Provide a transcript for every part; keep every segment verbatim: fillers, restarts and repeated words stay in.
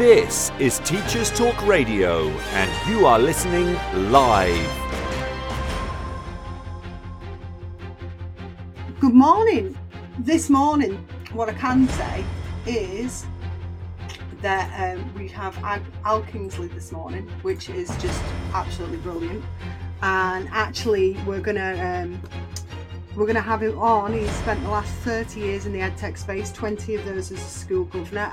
This is Teachers Talk Radio, and you are listening live. Good morning. This morning, what I can say is that um, we have Al Kingsley this morning, which is just absolutely brilliant. And actually, we're gonna um, we're gonna have him on. He's spent the last thirty years in the edtech space, twenty of those as a school governor.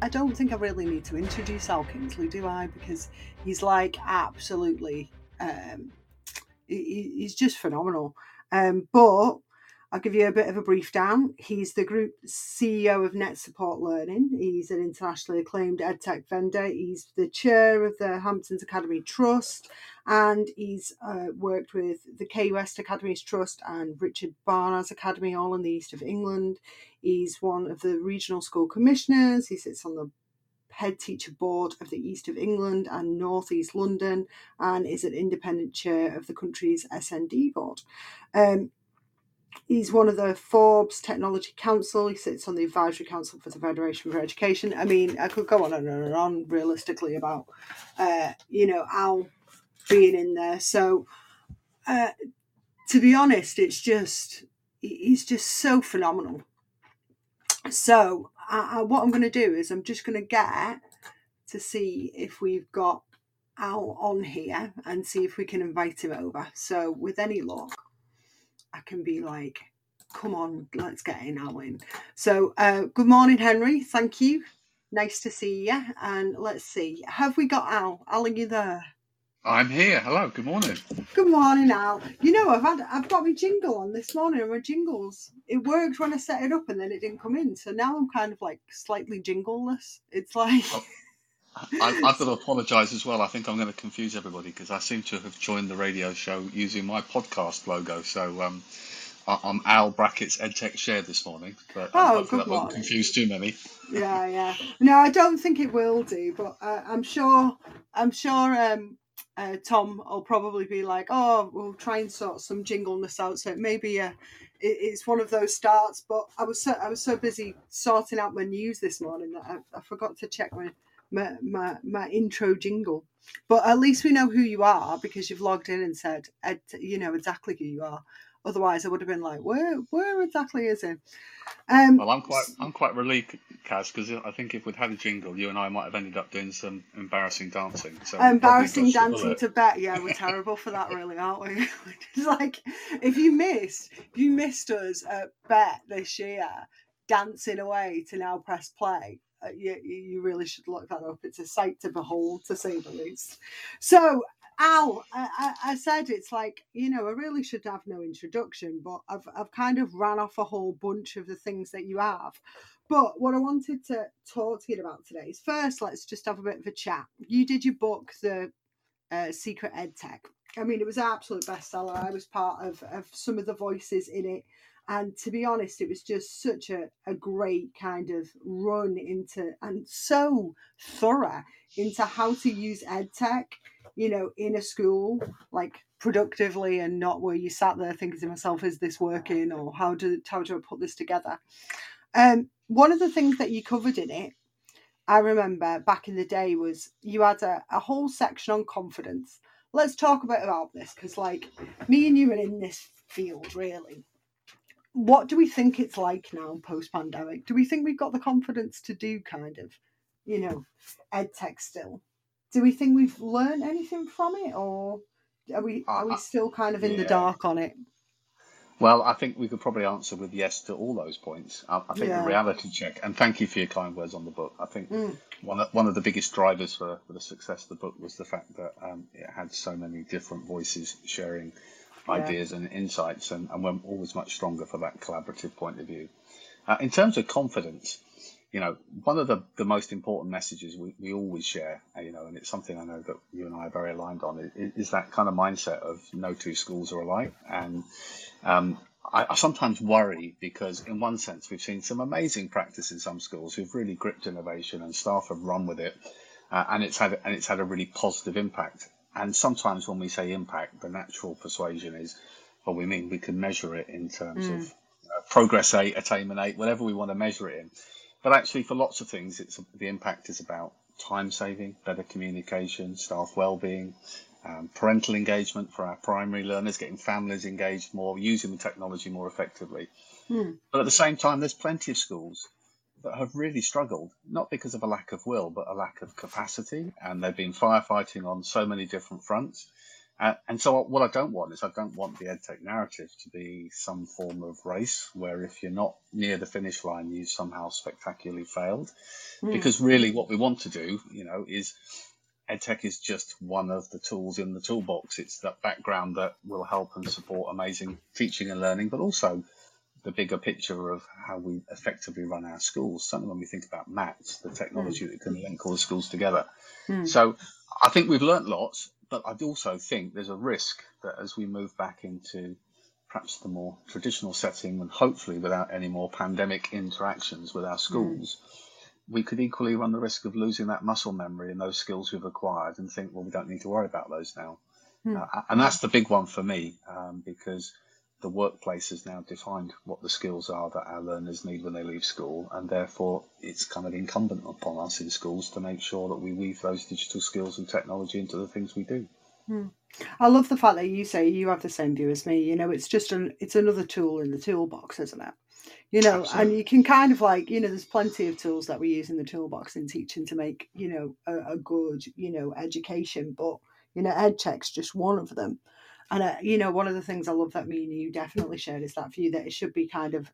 I don't think I really need to introduce Al Kingsley, do I? Because he's like absolutely, um, he, he's just phenomenal. Um, but I'll give you a bit of a brief down. He's the group C E O of NetSupport Learning. He's an internationally acclaimed edtech vendor. He's the chair of the Hamptons Academy Trust, and he's uh, worked with the K-West Academies Trust and Richard Barnard's Academy, all in the East of England. He's one of the Regional School Commissioners. He sits on the head teacher board of the East of England and North East London, and is an independent chair of the country's S N D board. Um, He's one of the Forbes Technology Council. He sits on the Advisory Council for the Federation for Education. I mean, I could go on and on and on realistically about, uh, you know, Al being in there. So, uh, to be honest, it's just, he's just so phenomenal. So, I, I, what I'm going to do is I'm just going to get to see if we've got Al on here and see if we can invite him over. So, with any luck, I can be like, come on, let's get in, Alan. So, uh, good morning, Henry. Thank you. Nice to see you. And let's see, have we got Al? Al, are you there? I'm here. Hello. Good morning. Good morning, Al. You know, I've had I've got my jingle on this morning, and my jingles, it worked when I set it up, and then it didn't come in. So now I'm kind of like slightly jingleless. It's like. Oh. I, I've got to apologise as well. I think I'm going to confuse everybody because I seem to have joined the radio show using my podcast logo. So um, I, I'm Al Brackett's EdTech Share this morning. But oh, hopefully that won't confuse too many. Yeah, yeah. No, I don't think it will do. But uh, I'm sure, I'm sure um, uh, Tom will probably be like, oh, we'll try and sort some jingleness out. So it may be a, it, it's one of those starts. But I was so, I was so busy sorting out my news this morning that I, I forgot to check my... My, my my intro jingle. But at least we know who you are because you've logged in and said, you know, exactly who you are. Otherwise I would have been like, where where exactly is it? Um, well, I'm quite I'm quite relieved, Kaz, because I think if we'd had a jingle, you and I might have ended up doing some embarrassing dancing. So embarrassing dancing to bet, yeah, we're terrible for that, really, aren't we? It's like if you missed, if you missed us at BETT this year, dancing away to now press play. Uh, you, you really should look that up. It's a sight to behold, to say the least. So, Al, I, I said it's like, you know, I really should have no introduction, but I've I've kind of ran off a whole bunch of the things that you have. But what I wanted to talk to you about today is, first, let's just have a bit of a chat. You did your book, The uh, Secret Ed Tech. I mean, it was an absolute bestseller. I was part of, of some of the voices in it. And to be honest, it was just such a, a great kind of run into, and so thorough into how to use edtech, you know, in a school, like productively, and not where you sat there thinking to myself, is this working, or how do how do I put this together? Um, one of the things that you covered in it, I remember back in the day, was you had a, a whole section on confidence. Let's talk a bit about this, because like me and you are in this field, really. What do we think it's like now post-pandemic? Do we think we've got the confidence to do kind of, you know, ed tech still? Do we think we've learned anything from it, or are we are we still kind of in yeah. the dark on it? Well, I think we could probably answer with yes to all those points. I, I think yeah. the reality check, and thank you for your kind words on the book. I think mm. one of, one of the biggest drivers for, for the success of the book was the fact that um, it had so many different voices sharing yeah. ideas and insights, and, and we're always much stronger for that collaborative point of view. Uh, in terms of confidence, you know, one of the, the most important messages we, we always share, you know, and it's something I know that you and I are very aligned on, is, is that kind of mindset of no two schools are alike. And um, I, I sometimes worry because in one sense, we've seen some amazing practice in some schools who've really gripped innovation and staff have run with it. Uh, and it's had and it's had a really positive impact. And sometimes when we say impact, the natural persuasion is, well, we mean we can measure it in terms mm. of uh, progress eight, attainment eight, whatever we want to measure it in. But actually, for lots of things, it's the impact is about time saving, better communication, staff well-being, um, parental engagement for our primary learners, getting families engaged more, using the technology more effectively. Mm. But at the same time, there's plenty of schools that have really struggled, not because of a lack of will, but a lack of capacity. And they've been firefighting on so many different fronts. Uh, and so what I don't want is I don't want the edtech narrative to be some form of race where if you're not near the finish line, you somehow spectacularly failed. Mm. Because really what we want to do, you know, is edtech is just one of the tools in the toolbox. It's that background that will help and support amazing teaching and learning, but also the bigger picture of how we effectively run our schools. Certainly when we think about maths, the technology mm. that can link all the schools together. Mm. So I think we've learnt lots, but I also think there's a risk that as we move back into perhaps the more traditional setting and hopefully without any more pandemic interactions with our schools, mm. we could equally run the risk of losing that muscle memory and those skills we've acquired and think, well, we don't need to worry about those now. Mm. Uh, and that's the big one for me, um, because the workplace has now defined what the skills are that our learners need when they leave school, and therefore it's kind of incumbent upon us in schools to make sure that we weave those digital skills and technology into the things we do. Hmm. I love the fact that you say you have the same view as me. You know, it's just an it's another tool in the toolbox, isn't it? You know, Absolutely. And you can kind of like, you know, there's plenty of tools that we use in the toolbox in teaching to make, you know, a, a good, you know, education, but, you know, EdTech's just one of them. And, uh, you know, one of the things I love that me and you definitely shared is that view that it should be kind of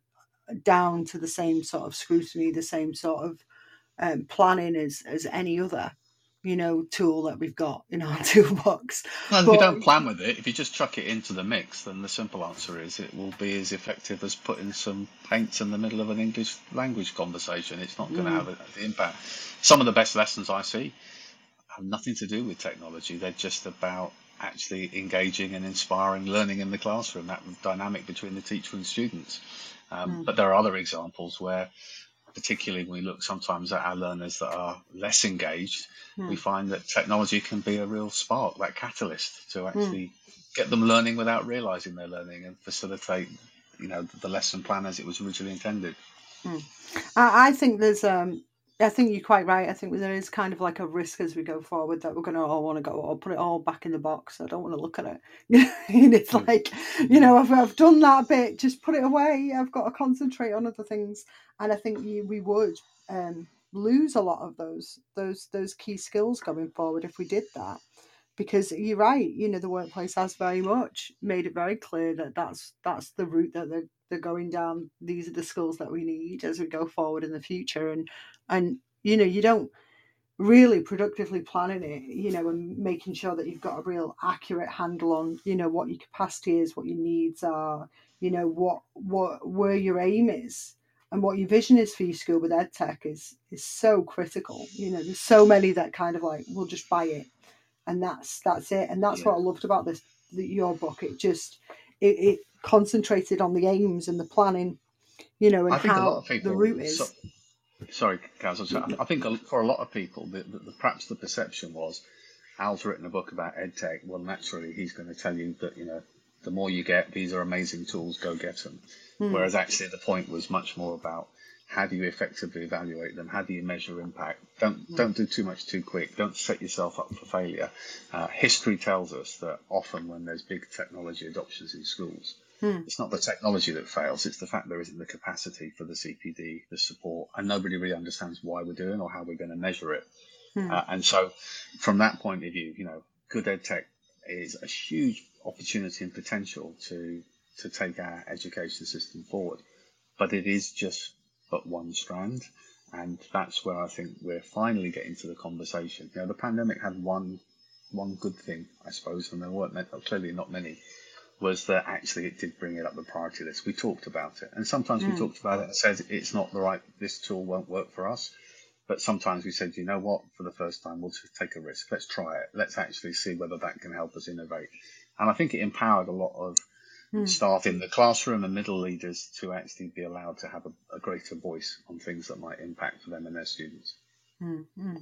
down to the same sort of scrutiny, the same sort of um, planning as, as any other, you know, tool that we've got in our toolbox. Well, but if you don't plan with it, if you just chuck it into the mix, then the simple answer is it will be as effective as putting some paints in the middle of an English language conversation. It's not going to mm. have the impact. Some of the best lessons I see have nothing to do with technology. They're just about actually engaging and inspiring learning in the classroom, that dynamic between the teacher and students. Um, mm. But there are other examples where, particularly when we look sometimes at our learners that are less engaged, mm. we find that technology can be a real spark, that catalyst to actually mm. get them learning without realizing they're learning and facilitate, you know, the lesson plan as it was originally intended. Mm. I, I think there's um I think you're quite right. I think there is kind of like a risk as we go forward that we're going to all want to go, I'll put it all back in the box. I don't want to look at it. And it's like, you know, I've, I've done that bit, just put it away. I've got to concentrate on other things. And I think you, we would um, lose a lot of those, those, those key skills going forward if we did that. Because you're right, you know, the workplace has very much made it very clear that that's, that's the route that they're, they're going down. These are the skills that we need as we go forward in the future. And, and you know, you don't really productively planning it, you know, and making sure that you've got a real accurate handle on, you know, what your capacity is, what your needs are, you know, what, what, where your aim is and what your vision is for your school with EdTech is, is so critical. You know, there's so many that kind of like, we'll just buy it. And that's that's it. And that's yeah. what I loved about this your book. It just it, it concentrated on the aims and the planning, you know, and how people, the route is. So, sorry, Kaz, sorry. I think for a lot of people, the, the, the, perhaps the perception was, Al's written a book about EdTech. Well, naturally, he's going to tell you that, you know, the more you get, these are amazing tools, go get them. Mm. Whereas actually the point was much more about, how do you effectively evaluate them? How do you measure impact? Don't yeah. don't do too much too quick. Don't set yourself up for failure. Uh, history tells us that often when there's big technology adoptions in schools, hmm. it's not the technology that fails. It's the fact there isn't the capacity for the C P D, the support, and nobody really understands why we're doing or how we're going to measure it. Hmm. Uh, and so from that point of view, you know, good EdTech is a huge opportunity and potential to to take our education system forward. But it is just but one strand, and that's where I think we're finally getting to the conversation. You know, the pandemic had one one good thing, I suppose, and there weren't clearly not many, was that actually it did bring it up the priority list. We talked about it, and sometimes mm. we talked about it and said it's not the right, this tool won't work for us. But sometimes we said, you know what, for the first time, we'll just take a risk. Let's try it. Let's actually see whether that can help us innovate. And I think it empowered a lot of mm. staff in the classroom and middle leaders to actually be allowed to have a, a greater voice on things that might impact for them and their students. Mm-hmm.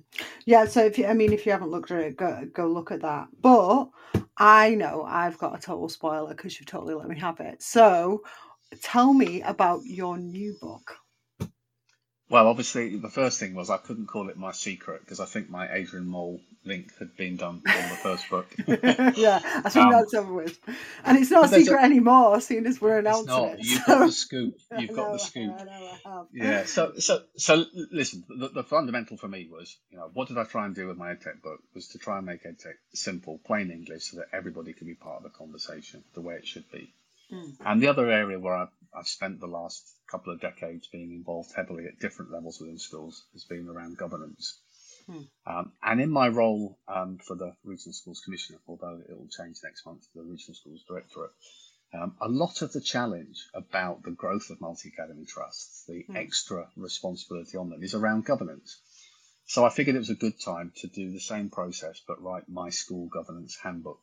Yeah, so if you, I mean, if you haven't looked at it, go go look at that. But I know I've got a total spoiler because you totally let me have it. So tell me about your new book. Well, obviously, the first thing was I couldn't call it My Secret because I think my Adrian Mole link had been done on the first book. Yeah, I think um, that's over with. And it's not a secret a, anymore, seeing as we're announcing not. it. You've so. got the scoop. You've got know, the scoop. I know I have. Yeah, so, so, so listen, the, the fundamental for me was, you know, what did I try and do with my EdTech book was to try and make EdTech simple, plain English, so that everybody could be part of the conversation the way it should be. And the other area where I've, I've spent the last couple of decades being involved heavily at different levels within schools has been around governance. Hmm. Um, and in my role um, for the Regional Schools Commissioner, although it will change next month to the Regional Schools Directorate, um, a lot of the challenge about the growth of multi-academy trusts, the hmm. extra responsibility on them, is around governance. So I figured it was a good time to do the same process, but write My School Governance Handbook.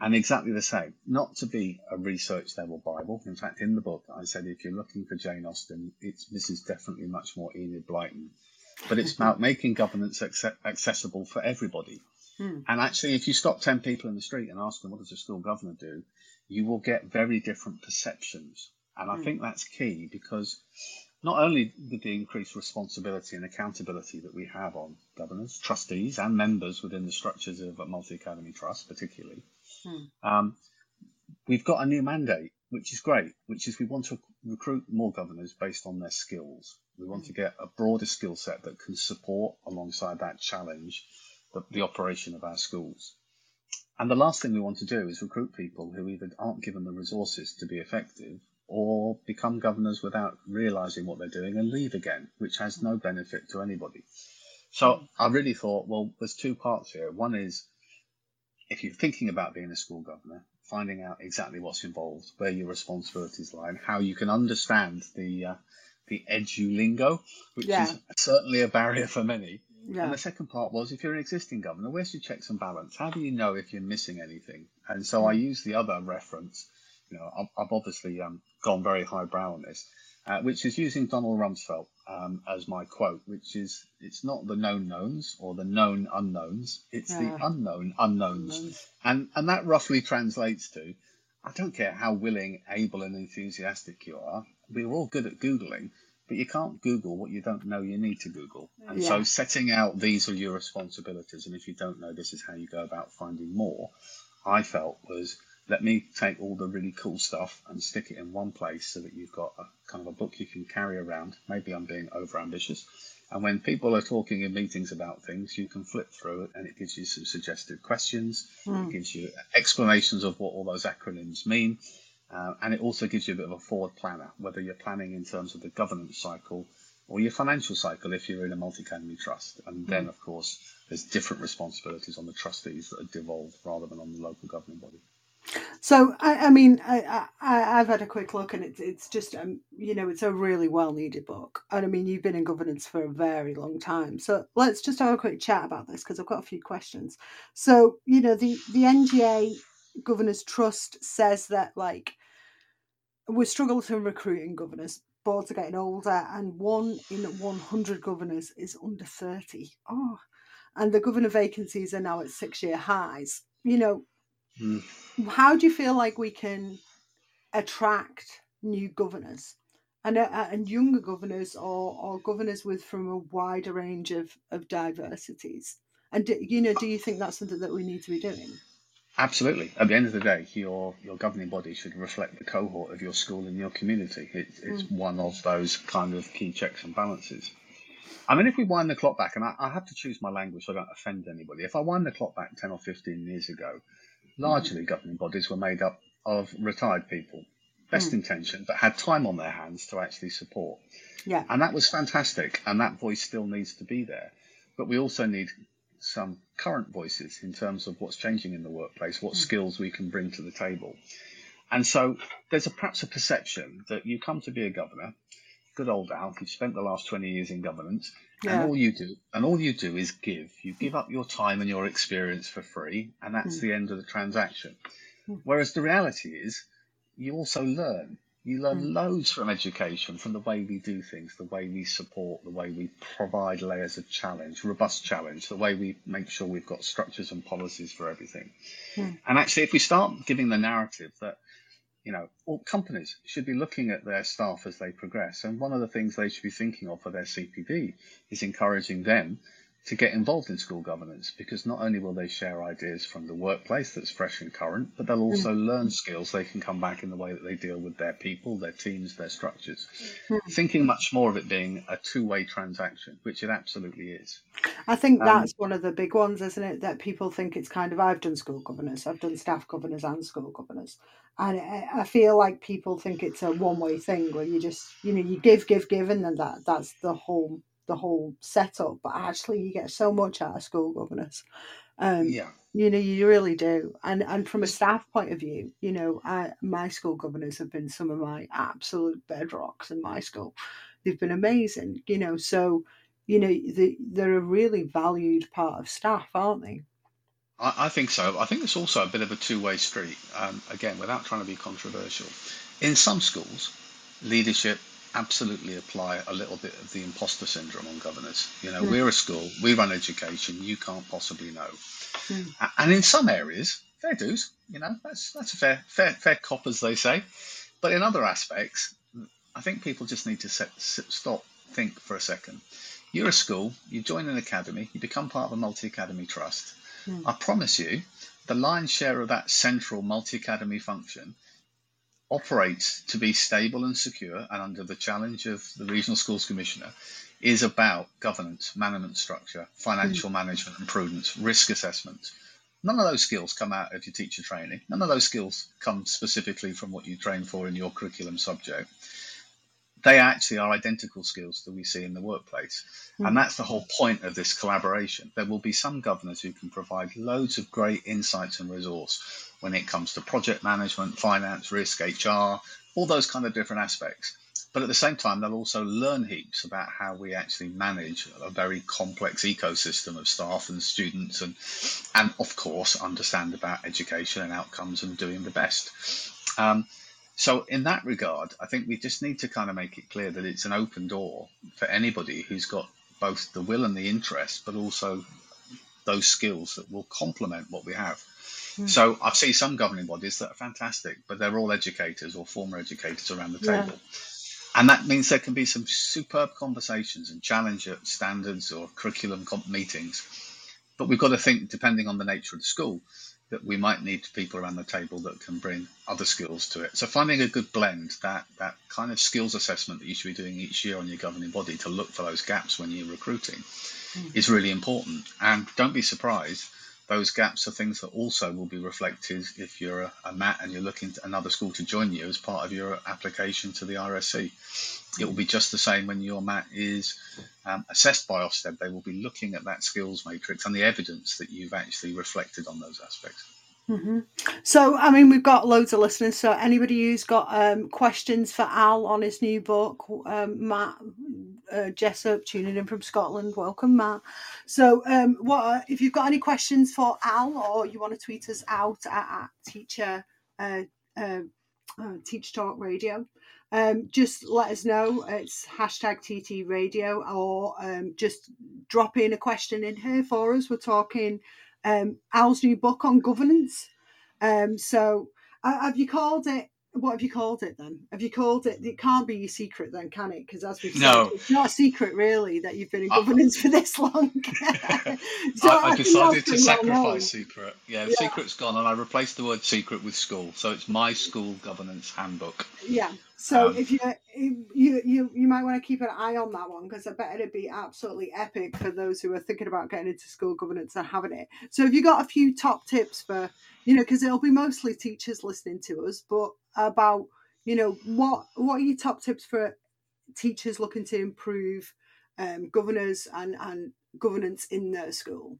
And exactly the same, not to be a research level Bible. In fact, in the book, I said, if you're looking for Jane Austen, it's this is definitely much more Enid Blyton. But it's about making governance ac- accessible for everybody. Hmm. And actually, if you stop ten people in the street and ask them, what does a school governor do? You will get very different perceptions. And I hmm. think that's key, because not only with the increased responsibility and accountability that we have on governors, trustees and members within the structures of a multi-academy trust particularly, Hmm. Um, we've got a new mandate, which is great, which is we want to recruit more governors based on their skills. We want hmm. to get a broader skill set that can support, alongside that challenge, the, the operation of our schools. And the last thing we want to do is recruit people who either aren't given the resources to be effective or become governors without realising what they're doing and leave again, which has no benefit to anybody. So I really thought, well, there's two parts here. One is, if you're thinking about being a school governor, finding out exactly what's involved, where your responsibilities lie, and how you can understand the uh, the edu lingo, which yeah. is certainly a barrier for many. Yeah. And the second part was, if you're an existing governor, where's your checks and balance? How do you know if you're missing anything? And so I use the other reference. You know, I've, I've obviously um, gone very highbrow on this, uh, which is using Donald Rumsfeld um, as my quote, which is, it's not the known knowns or the known unknowns, it's yeah. the unknown unknowns. unknowns. And and that roughly translates to, I don't care how willing, able and enthusiastic you are, we're all good at Googling, but you can't Google what you don't know you need to Google. And yeah. so setting out, these are your responsibilities, and if you don't know, this is how you go about finding more, I felt was, let me take all the really cool stuff and stick it in one place so that you've got a kind of a book you can carry around. Maybe I'm being overambitious. And when people are talking in meetings about things, you can flip through it and it gives you some suggested questions. Mm. It gives you explanations of what all those acronyms mean. Uh, and it also gives you a bit of a forward planner, whether you're planning in terms of the governance cycle or your financial cycle if you're in a multi-academy trust. And then, mm. of course, there's different responsibilities on the trustees that are devolved rather than on the local governing body. So, I, I mean, I, I, I've had a quick look and it's, it's just, um, you know, it's a really well-needed book. And I mean, you've been in governance for a very long time. So let's just have a quick chat about this because I've got a few questions. So, you know, the, the N G A Governors Trust says that, like, we struggle to recruit in governors. Boards are getting older and one in one hundred governors is under thirty. Oh, and the governor vacancies are now at six-year highs. You know, how do you feel like we can attract new governors and and younger governors or, or governors with from a wider range of, of diversities? And, do, you know, do you think that's something that we need to be doing? Absolutely. At the end of the day, your your governing body should reflect the cohort of your school and your community. It, it's mm. one of those kind of key checks and balances. I mean, if we wind the clock back, and I, I have to choose my language so I don't offend anybody. If I wind the clock back ten or fifteen years ago, largely, governing bodies were made up of retired people, best mm. intentioned, but had time on their hands to actually support. Yeah. And that was fantastic. And that voice still needs to be there. But we also need some current voices in terms of what's changing in the workplace, what mm. skills we can bring to the table. And so there's a, perhaps a perception that you come to be a governor, good old Al, you've spent the last twenty years in governance, yeah. and all you do, and all you do is give. You give up your time and your experience for free, and that's mm. the end of the transaction. Mm. Whereas the reality is, you also learn. You learn mm. loads from education, from the way we do things, the way we support, the way we provide layers of challenge, robust challenge, the way we make sure we've got structures and policies for everything. Mm. And actually, if we start giving the narrative that, you know, all companies should be looking at their staff as they progress. And one of the things they should be thinking of for their C P D is encouraging them to get involved in school governance, because not only will they share ideas from the workplace that's fresh and current, but they'll also mm. learn skills they can come back in the way that they deal with their people, their teams, their structures. Mm. Thinking much more of it being a two-way transaction, which it absolutely is. I think that's um, one of the big ones, isn't it? That people think it's kind of, I've done school governance, I've done staff governance and school governance. And I feel like people think it's a one-way thing where you just, you know, you give, give, give, and then that that's the whole the whole setup. But actually, you get so much out of school governance. Um, yeah. You know, you really do. And and from a staff point of view, you know, I, my school governors have been some of my absolute bedrocks in my school. They've been amazing. You know, so you know, the, they're a really valued part of staff, aren't they? I think so. I think it's also a bit of a two-way street, um, again, without trying to be controversial. In some schools, leadership absolutely apply a little bit of the imposter syndrome on governors. You know, mm. we're a school, we run education, you can't possibly know. Mm. And in some areas, fair dues, you know, that's that's a fair, fair, fair cop, as they say. But in other aspects, I think people just need to set, sit, stop, think for a second. You're a school, you join an academy, you become part of a multi-academy trust. Mm. I promise you, the lion's share of that central multi-academy function operates to be stable and secure, and under the challenge of the Regional Schools Commissioner, is about governance, management structure, financial mm. management and prudence, risk assessment. None of those skills come out of your teacher training. None of those skills come specifically from what you train for in your curriculum subject. They actually are identical skills that we see in the workplace. Mm. And that's the whole point of this collaboration. There will be some governors who can provide loads of great insights and resource when it comes to project management, finance, risk, H R, all those kind of different aspects. But at the same time, they'll also learn heaps about how we actually manage a very complex ecosystem of staff and students and, and of course, understand about education and outcomes and doing the best. Um, So in that regard, I think we just need to kind of make it clear that it's an open door for anybody who's got both the will and the interest, but also those skills that will complement what we have. Mm. So I see some governing bodies that are fantastic, but they're all educators or former educators around the yeah. table. And that means there can be some superb conversations and challenge at standards or curriculum comp meetings. But we've got to think, depending on the nature of the school, that we might need people around the table that can bring other skills to it. So finding a good blend, that that kind of skills assessment that you should be doing each year on your governing body to look for those gaps when you're recruiting mm. is really important. And don't be surprised, those gaps are things that also will be reflected if you're a, a M A T and you're looking to another school to join you as part of your application to the R S C. It will be just the same when your M A T is um, assessed by Ofsted. They will be looking at that skills matrix and the evidence that you've actually reflected on those aspects. Mm-hmm. So, I mean, we've got loads of listeners. So anybody who's got um, questions for Al on his new book, um, Matt uh, Jessup, tuning in from Scotland. Welcome, Matt. So um, what if you've got any questions for Al, or you want to tweet us out at, at teacher, uh, uh, uh, Teach Talk Radio, um, just let us know. It's hashtag T T Radio, or um, just drop in a question in here for us. We're talking Um, Al's new book on governance. Um, so uh, have you called it? What have you called it then? Have you called it? It can't be your secret then, can it? Because as we've no. said, it's not a secret really that you've been in governance I, for this long. so I, I decided to sacrifice secret. Yeah, yeah, secret's gone, and I replaced the word secret with school. So it's My School Governance Handbook. Yeah. So um, if you you you you might want to keep an eye on that one, because I bet it'd be absolutely epic for those who are thinking about getting into school governance and having it. So have you got a few top tips for, you know, because it'll be mostly teachers listening to us, but about, you know, what what are your top tips for teachers looking to improve um, governors and, and governance in their school?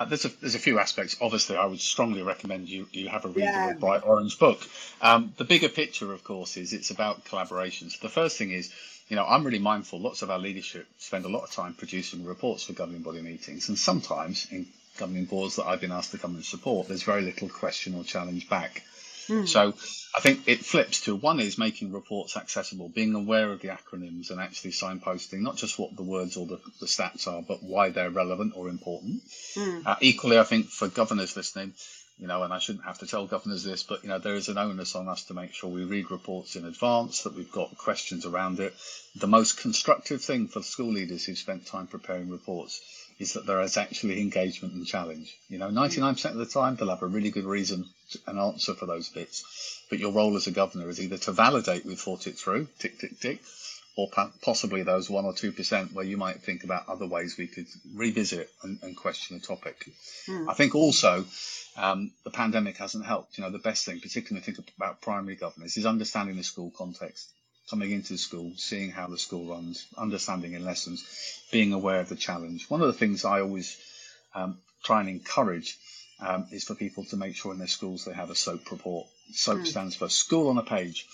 Uh, there's a there's a few aspects. Obviously, I would strongly recommend you, you have a read yeah. of a bright orange book. Um, the bigger picture, of course, is it's about collaborations. The first thing is, you know, I'm really mindful. Lots of our leadership spend a lot of time producing reports for governing body meetings, and sometimes in governing boards that I've been asked to come and support, there's very little question or challenge back. Mm. So I think it flips to one is making reports accessible, being aware of the acronyms and actually signposting not just what the words or the, the stats are, but why they're relevant or important. Mm. Uh, equally, I think for governors listening, you know, and I shouldn't have to tell governors this, but, you know, there is an onus on us to make sure we read reports in advance, that we've got questions around it. The most constructive thing for school leaders who've spent time preparing reports is that there is actually engagement and challenge. You know, ninety-nine percent of the time, they'll have a really good reason and answer for those bits. But your role as a governor is either to validate we thought it through, tick, tick, tick, or possibly those one or two percent where you might think about other ways we could revisit and, and question a topic. Mm. I think also um, the pandemic hasn't helped. You know, the best thing, particularly think about primary governors, is understanding the school context. Coming into the school, seeing how the school runs, understanding in lessons, being aware of the challenge. One of the things I always um, try and encourage um, is for people to make sure in their schools they have a SOAP report. SOAP mm. stands for School on a Page.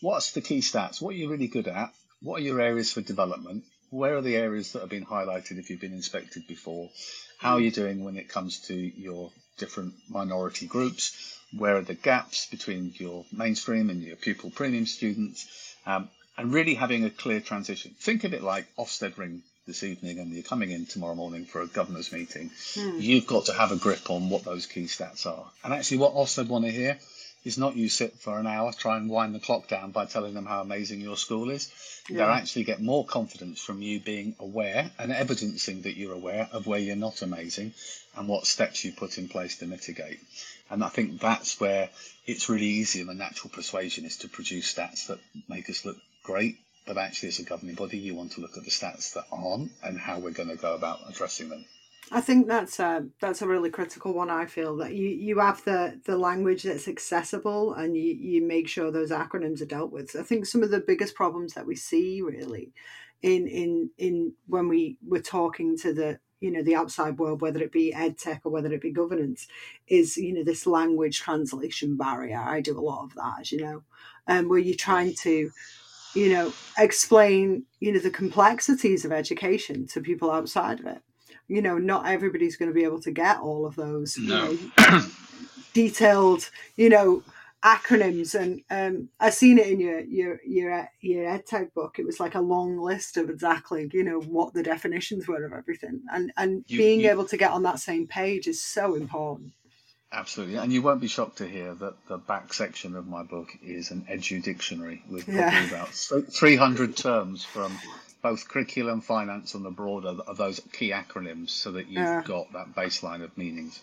What's the key stats? What are you really good at? What are your areas for development? Where are the areas that have been highlighted if you've been inspected before? How are you doing when it comes to your different minority groups? Where are the gaps between your mainstream and your pupil premium students? Um, and really having a clear transition. Think of it like Ofsted ring this evening and you're coming in tomorrow morning for a governors meeting. Mm. You've got to have a grip on what those key stats are. And actually what Ofsted want to hear is not you sit for an hour, try and wind the clock down by telling them how amazing your school is. Yeah. They'll actually get more confidence from you being aware and evidencing that you're aware of where you're not amazing and what steps you put in place to mitigate. And I think that's where it's really easy, and the natural persuasion is to produce stats that make us look great. But actually, as a governing body, you want to look at the stats that aren't and how we're going to go about addressing them. I think that's a, that's a really critical one. I feel that you, you have the, the language that's accessible and you, you make sure those acronyms are dealt with. So I think some of the biggest problems that we see really in in in when we were talking to the, you know, the outside world, whether it be ed tech or whether it be governance, is, you know, this language translation barrier. I do a lot of that, as you know, um, where you're trying to, you know, explain, you know, the complexities of education to people outside of it. You know, not everybody's going to be able to get all of those no. you know, detailed, you know, acronyms. And um, I've seen it in your, your your your ed tech book. It was like a long list of exactly, you know, what the definitions were of everything. And and you, being you, able to get on that same page is so important. Absolutely. And you won't be shocked to hear that the back section of my book is an edu dictionary with probably yeah. about three hundred terms from both curriculum, finance, and the broader of those key acronyms, so that you've yeah. got that baseline of meanings.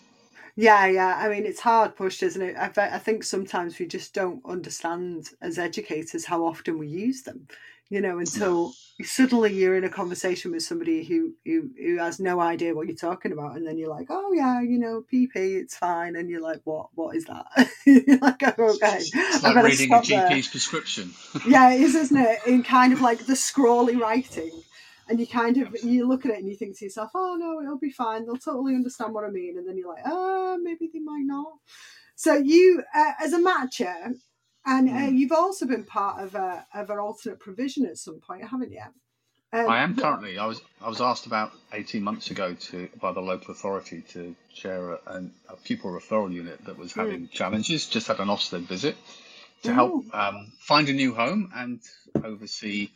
Yeah, yeah. I mean, it's hard pushed, isn't it? I, I think sometimes we just don't understand as educators how often we use them, you know, until yeah. suddenly you're in a conversation with somebody who, who, who has no idea what you're talking about. And then you're like, oh, yeah, you know, P P, it's fine. And you're like, what? What is that? You're like, oh, okay. It's like reading a G P's there. Prescription. Yeah, it is, isn't it? In kind of like the scrawly writing. And you kind of, you look at it and you think to yourself, oh, no, it'll be fine. They'll totally understand what I mean. And then you're like, oh, maybe they might not. So you, uh, as a matcher, and uh, you've also been part of a of an alternate provision at some point, haven't you? Um, I am currently. I was I was asked about eighteen months ago to by the local authority to chair a, a pupil referral unit that was having mm. challenges, just had an Ofsted visit to Ooh. help um, find a new home and oversee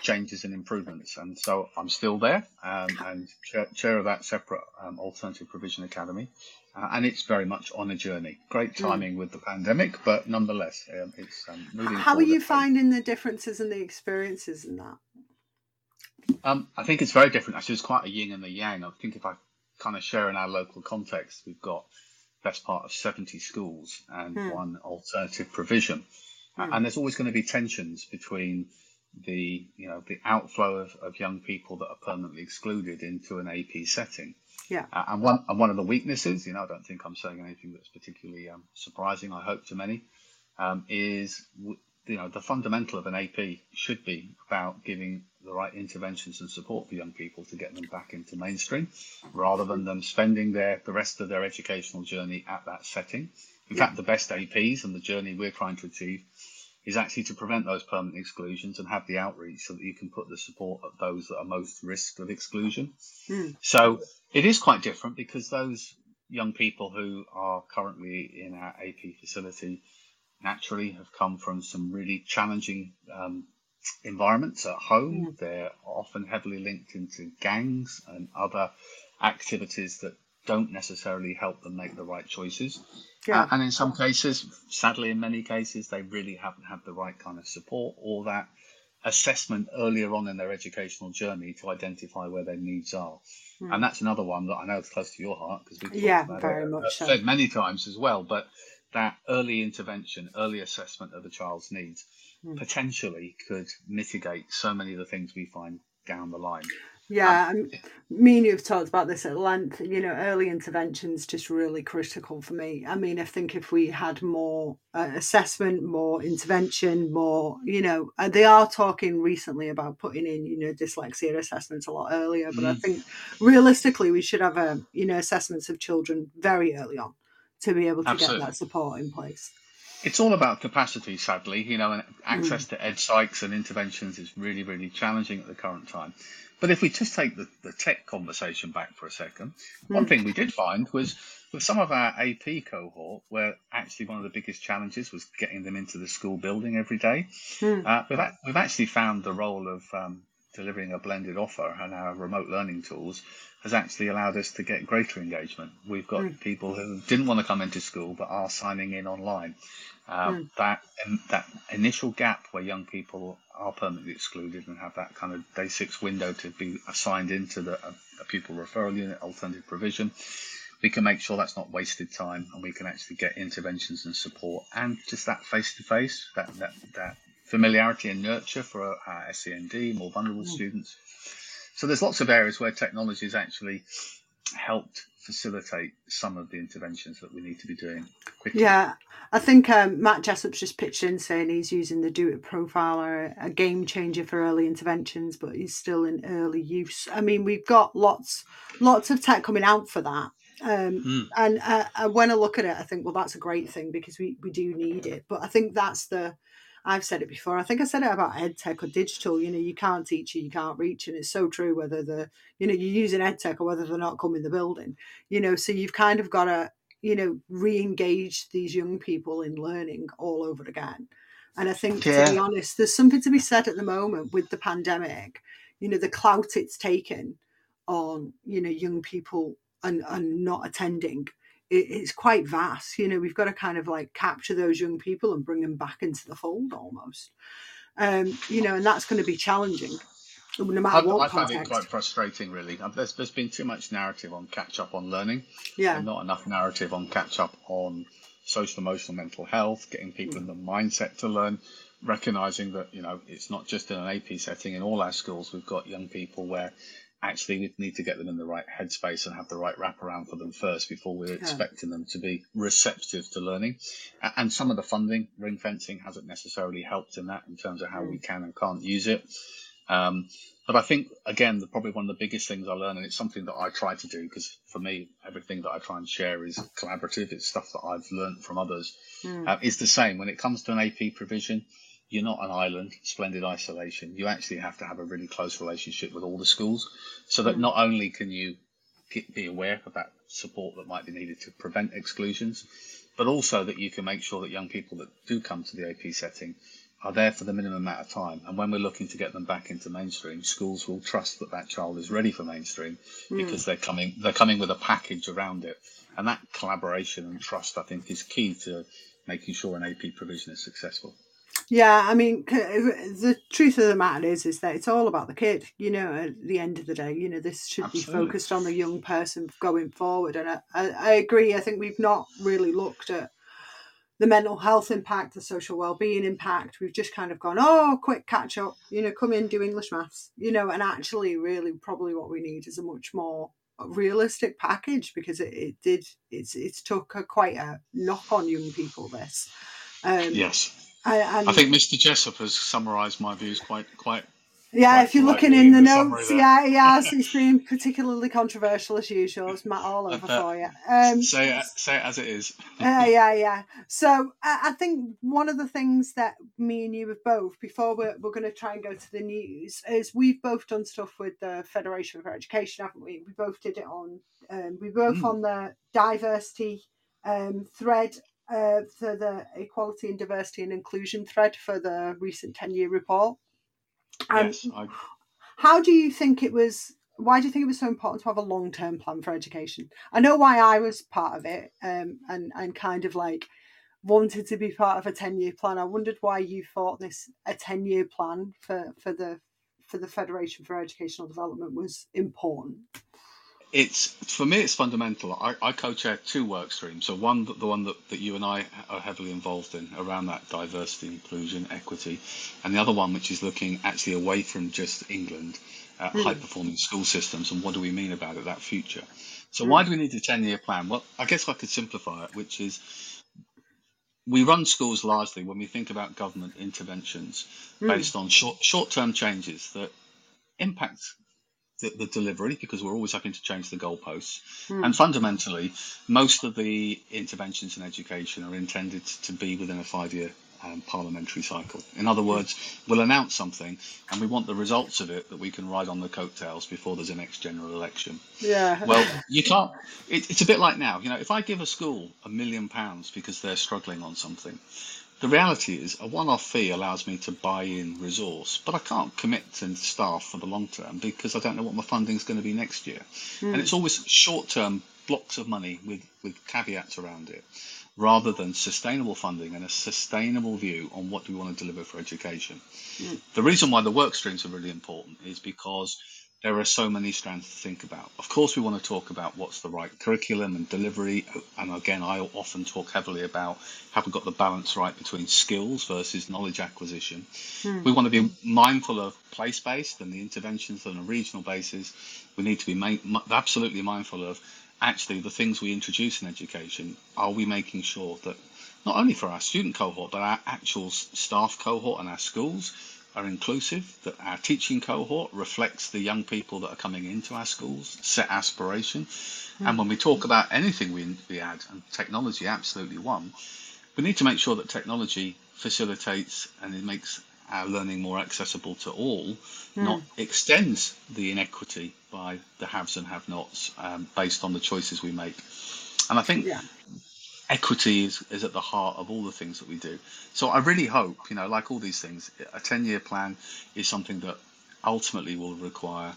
changes and improvements, and so I'm still there um, and chair, chair of that separate um, alternative provision academy, uh, and it's very much on a journey. Great timing mm. with the pandemic, but nonetheless, um, it's um, moving. How are you finding the differences and the experiences in that? Um, I think it's very different. Actually, it's quite a yin and a yang. I think if I kind of share in our local context, we've got best part of seventy schools and mm. one alternative provision, mm. and there's always going to be tensions between the you know the outflow of, of young people that are permanently excluded into an A P setting, yeah uh, and one and one of the weaknesses, you know I don't think I'm saying anything that's particularly um, surprising, I hope, to many, um, is you know the fundamental of an A P should be about giving the right interventions and support for young people to get them back into mainstream, rather than them spending their the rest of their educational journey at that setting. In fact, the best A Ps and the journey we're trying to achieve is actually to prevent those permanent exclusions and have the outreach so that you can put the support at those that are most risk of exclusion. Mm. So it is quite different, because those young people who are currently in our A P facility naturally have come from some really challenging um, environments at home. Mm. They're often heavily linked into gangs and other activities that don't necessarily help them make the right choices. Yeah. Uh, and in some cases, sadly, in many cases, they really haven't had the right kind of support or that assessment earlier on in their educational journey to identify where their needs are. Mm. And that's another one that I know is close to your heart, because we've talked yeah, about very it, much uh, so. said many times as well. But that early intervention, early assessment of the child's needs mm. potentially could mitigate so many of the things we find down the line. Yeah, um, me and you have talked about this at length. You know, early intervention's just really critical for me. I mean, I think if we had more uh, assessment, more intervention, more, you know, they are talking recently about putting in, you know, dyslexia assessments a lot earlier. But mm. I think realistically, we should have, a, you know, assessments of children very early on to be able to Absolutely. Get that support in place. It's all about capacity, sadly, you know, and access mm. to ed psychs and interventions is really, really challenging at the current time. But if we just take the, the tech conversation back for a second, mm. one thing we did find was with some of our A P cohort, where actually one of the biggest challenges was getting them into the school building every day, mm. uh, we've, a- we've actually found the role of um, delivering a blended offer and our remote learning tools has actually allowed us to get greater engagement. We've got mm. people who didn't want to come into school but are signing in online. Uh, mm. That um, that initial gap where young people are permanently excluded and have that kind of day six window to be assigned into the a, a pupil referral unit, alternative provision, we can make sure that's not wasted time, and we can actually get interventions and support and just that face-to-face, that, that, that familiarity and nurture for our S E N D, more vulnerable mm. students. So there's lots of areas where technology has actually helped facilitate some of the interventions that we need to be doing quickly. Yeah, I think um, Matt Jessup's just pitched in saying he's using the Do It Profiler, a game changer for early interventions, but he's still in early use. I mean, we've got lots, lots of tech coming out for that. Um, mm. And uh, when I look at it, I think, well, that's a great thing, because we, we do need it. But I think that's the... I've said it before. I think I said it about EdTech or digital. You know, you can't teach it, you can't reach, and it's so true. Whether the, you know, you're using EdTech or whether they're not coming in the building, you know. So you've kind of got to, you know, re-engage these young people in learning all over again. And I think, yeah. to be honest, there's something to be said at the moment with the pandemic. You know, the clout it's taken on, you know, young people and and not attending. It's quite vast. You know, we've got to kind of like capture those young people and bring them back into the fold almost, um, you know, and that's going to be challenging no matter what I, I context. I find it quite frustrating, really. There's, there's been too much narrative on catch up on learning, yeah, and not enough narrative on catch up on social, emotional, mental health, getting people mm. in the mindset to learn, recognising that, you know, it's not just in an A P setting. In all our schools, we've got young people where actually we need to get them in the right headspace and have the right wraparound for them first before we're yeah. expecting them to be receptive to learning. And some of the funding, ring fencing, hasn't necessarily helped in that, in terms of how mm. we can and can't use it. Um, but I think, again, the, probably one of the biggest things I learn, and it's something that I try to do, because for me, everything that I try and share is collaborative. It's stuff that I've learned from others. Mm. Uh, it's the same when it comes to an A P provision. You're not an island, splendid isolation. You actually have to have a really close relationship with all the schools, so that not only can you get, be aware of that support that might be needed to prevent exclusions, but also that you can make sure that young people that do come to the A P setting are there for the minimum amount of time. And when we're looking to get them back into mainstream, schools will trust that that child is ready for mainstream mm. because they're coming, they're coming with a package around it. And that collaboration and trust, I think, is key to making sure an A P provision is successful. Yeah, I mean, the truth of the matter is, is that it's all about the kid, you know, at the end of the day. You know, this should Absolutely. Be focused on the young person going forward. And I, I, I agree. I think we've not really looked at the mental health impact, the social well-being impact. We've just kind of gone, oh, quick catch up, you know, come in, do English maths, you know, and actually really probably what we need is a much more realistic package, because it, it did, it's it's took a, quite a knock on young people, this. Um, yes. I, I think Mister Jessup has summarised my views quite quite Yeah, if you're looking in the notes, yeah, yeah, it's been particularly controversial as usual. It's Matt all over for you. Um, say, it, say it as it is. uh, yeah, yeah. So uh, I think one of the things that me and you have both, before we're, we're going to try and go to the news, is we've both done stuff with the Federation for Education, haven't we? We both did it on, um, we both mm. on the diversity um, thread, uh, for the equality and diversity and inclusion thread for the recent ten-year report. And yes, I... how do you think it was, why do you think it was so important to have a long-term plan for education? I know why I was part of it, um, and, and kind of like wanted to be part of a ten-year plan. I wondered why you thought this, a ten-year plan for, for the for the Federation for Educational Development was important. It's, for me, it's fundamental. I, I co-chair two work streams. So one, the one that, that you and I are heavily involved in around that diversity, inclusion, equity, and the other one, which is looking actually away from just England at mm. high-performing school systems and what do we mean about it, that future. So mm. why do we need a ten-year plan? Well, I guess I could simplify it, which is we run schools largely when we think about government interventions mm. based on short, short-term changes that impact The, the delivery, because we're always having to change the goalposts. Mm. And fundamentally, most of the interventions in education are intended to be within a five-year um, parliamentary cycle. In other words, we'll announce something and we want the results of it that we can ride on the coattails before there's a next general election. Yeah. Well, you can't, it, it's a bit like now, you know, if I give a school a million pounds because they're struggling on something, the reality is a one-off fee allows me to buy in resource, but I can't commit to staff for the long term because I don't know what my funding is going to be next year. Mm. And it's always short-term blocks of money with, with caveats around it, rather than sustainable funding and a sustainable view on what do we want to deliver for education. Mm. The reason why the work streams are really important is because there are so many strands to think about. Of course, we want to talk about what's the right curriculum and delivery. And again, I often talk heavily about have we got the balance right between skills versus knowledge acquisition. Mm. We want to be mindful of place-based and the interventions on a regional basis. We need to be ma- absolutely mindful of actually the things we introduce in education. Are we making sure that not only for our student cohort, but our actual staff cohort and our schools are inclusive, that our teaching cohort reflects the young people that are coming into our schools, set aspiration. Mm-hmm. And when we talk about anything we, we add, and technology absolutely one, we need to make sure that technology facilitates and it makes our learning more accessible to all, mm. not extends the inequity by the haves and have-nots um, based on the choices we make. And I think yeah. equity is, is at the heart of all the things that we do. So I really hope, you know, like all these things, a ten-year plan is something that ultimately will require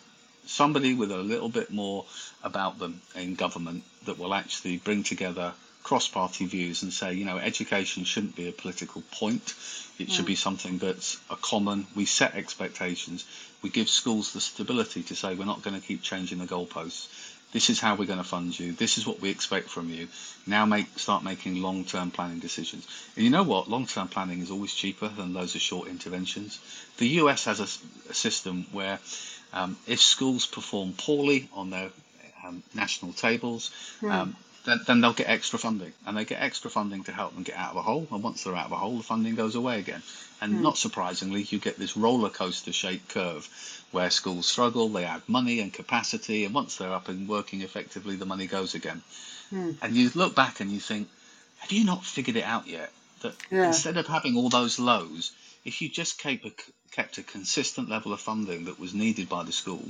somebody with a little bit more about them in government that will actually bring together cross-party views and say, you know, education shouldn't be a political point. It yeah. should be something that's a common. We set expectations. We give schools the stability to say we're not going to keep changing the goalposts. This is how we're going to fund you. This is what we expect from you. Now make start making long-term planning decisions. And you know what? Long-term planning is always cheaper than loads of short interventions. The U S has a, a system where um, if schools perform poorly on their um, national tables, yeah. um, then, then they'll get extra funding. And they get extra funding to help them get out of a hole. And once they're out of a hole, the funding goes away again. And mm. not surprisingly, you get this roller coaster shaped curve where schools struggle, they add money and capacity, and once they're up and working effectively, the money goes again. Mm. And you look back and you think, have you not figured it out yet? That yeah. instead of having all those lows, if you just kept a, kept a consistent level of funding that was needed by the school,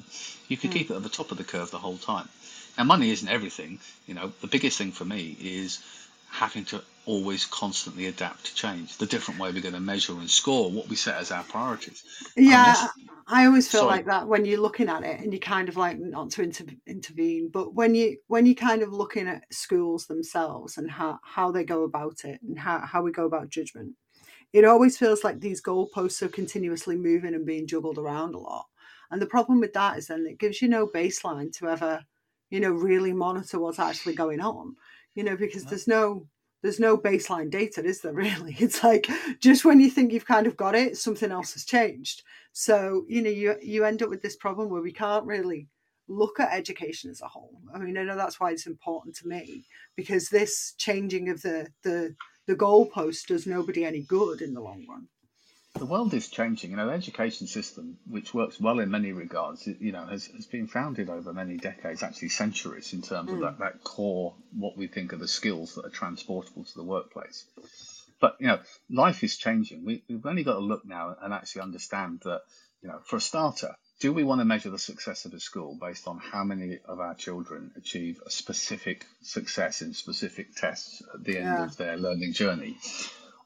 you could mm. keep it at the top of the curve the whole time. Now, money isn't everything. You know, the biggest thing for me is having to always constantly adapt to change, the different way we're going to measure and score what we set as our priorities. Yeah, just, I always feel sorry. like that when you're looking at it and you kind of like not to inter- intervene, but when you when you kind of looking at schools themselves and how, how they go about it and how, how we go about judgment, it always feels like these goalposts are continuously moving and being juggled around a lot. And the problem with that is then it gives you no baseline to ever, you know, really monitor what's actually going on, you know, because there's no There's no baseline data, is there really? It's like just when you think you've kind of got it, something else has changed. So, you know, you you end up with this problem where we can't really look at education as a whole. I mean, I know that's why it's important to me, because this changing of the the, the goalpost does nobody any good in the long run. The world is changing. You know, the education system, which works well in many regards, you know, has, has been founded over many decades, actually centuries, in terms mm. of that, that core, what we think of as skills that are transportable to the workplace. But, you know, life is changing. We, we've only got to look now and actually understand that, you know, for a starter, do we want to measure the success of a school based on how many of our children achieve a specific success in specific tests at the end yeah. of their learning journey?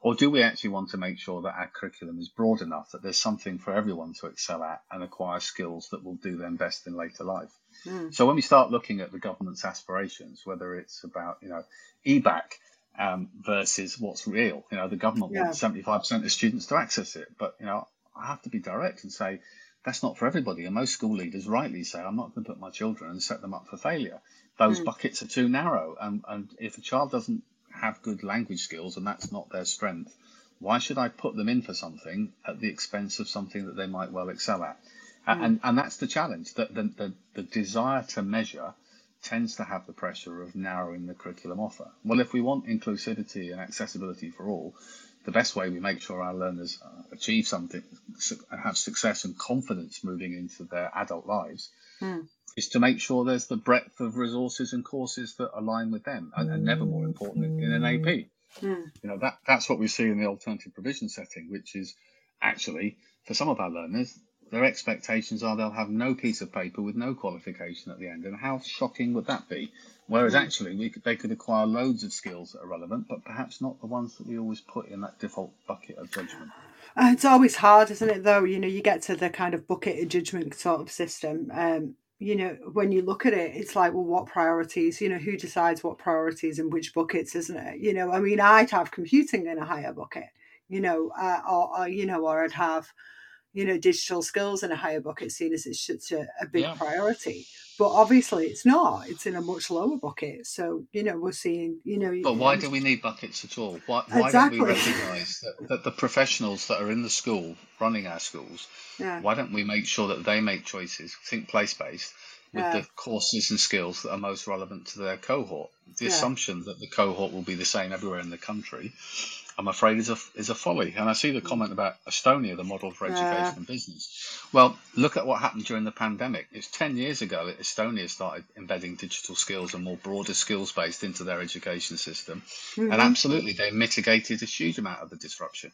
Or do we actually want to make sure that our curriculum is broad enough that there's something for everyone to excel at and acquire skills that will do them best in later life? Mm. So when we start looking at the government's aspirations, whether it's about, you know, E B A C um, versus what's real, you know, the government yeah. wants seventy-five percent of students to access it. But, you know, I have to be direct and say that's not for everybody. And most school leaders rightly say, I'm not going to put my children and set them up for failure. Those mm. buckets are too narrow. And, and if a child doesn't have good language skills and that's not their strength, why should I put them in for something at the expense of something that they might well excel at? And mm. and, and that's the challenge, that the, the the desire to measure tends to have the pressure of narrowing the curriculum offer. Well, if we want inclusivity and accessibility for all, the best way we make sure our learners uh, achieve something and have success and confidence moving into their adult lives mm. is to make sure there's the breadth of resources and courses that align with them, and, and never more important in an A P. Yeah. You know, that, that's what we see in the alternative provision setting, which is actually, for some of our learners, their expectations are they'll have no piece of paper with no qualification at the end. And how shocking would that be? Whereas yeah. actually we could, they could acquire loads of skills that are relevant, but perhaps not the ones that we always put in that default bucket of judgment. It's always hard, isn't it, though? You know, you get to the kind of bucket of judgment sort of system. Um, you know, when you look at it, it's like, well, what priorities, you know, who decides what priorities and which buckets, isn't it? You know, I mean, I'd have computing in a higher bucket, you know, uh, or, or, you know, or I'd have, you know, digital skills in a higher bucket, seen as it's such a, a big yeah. priority. But obviously it's not, it's in a much lower bucket. So, you know, we're seeing, you know. But why do we need buckets at all? Why, why exactly. don't we recognise that, that the professionals that are in the school, running our schools, yeah. why don't we make sure that they make choices, think place-based, with yeah. the courses and skills that are most relevant to their cohort? The yeah. assumption that the cohort will be the same everywhere in the country, I'm afraid, is a is a folly. And I see the comment about Estonia, the model for education yeah. and business. Well, look at what happened during the pandemic. It's ten years ago that Estonia started embedding digital skills and more broader skills based into their education system. Mm-hmm. And absolutely, they mitigated a huge amount of the disruption.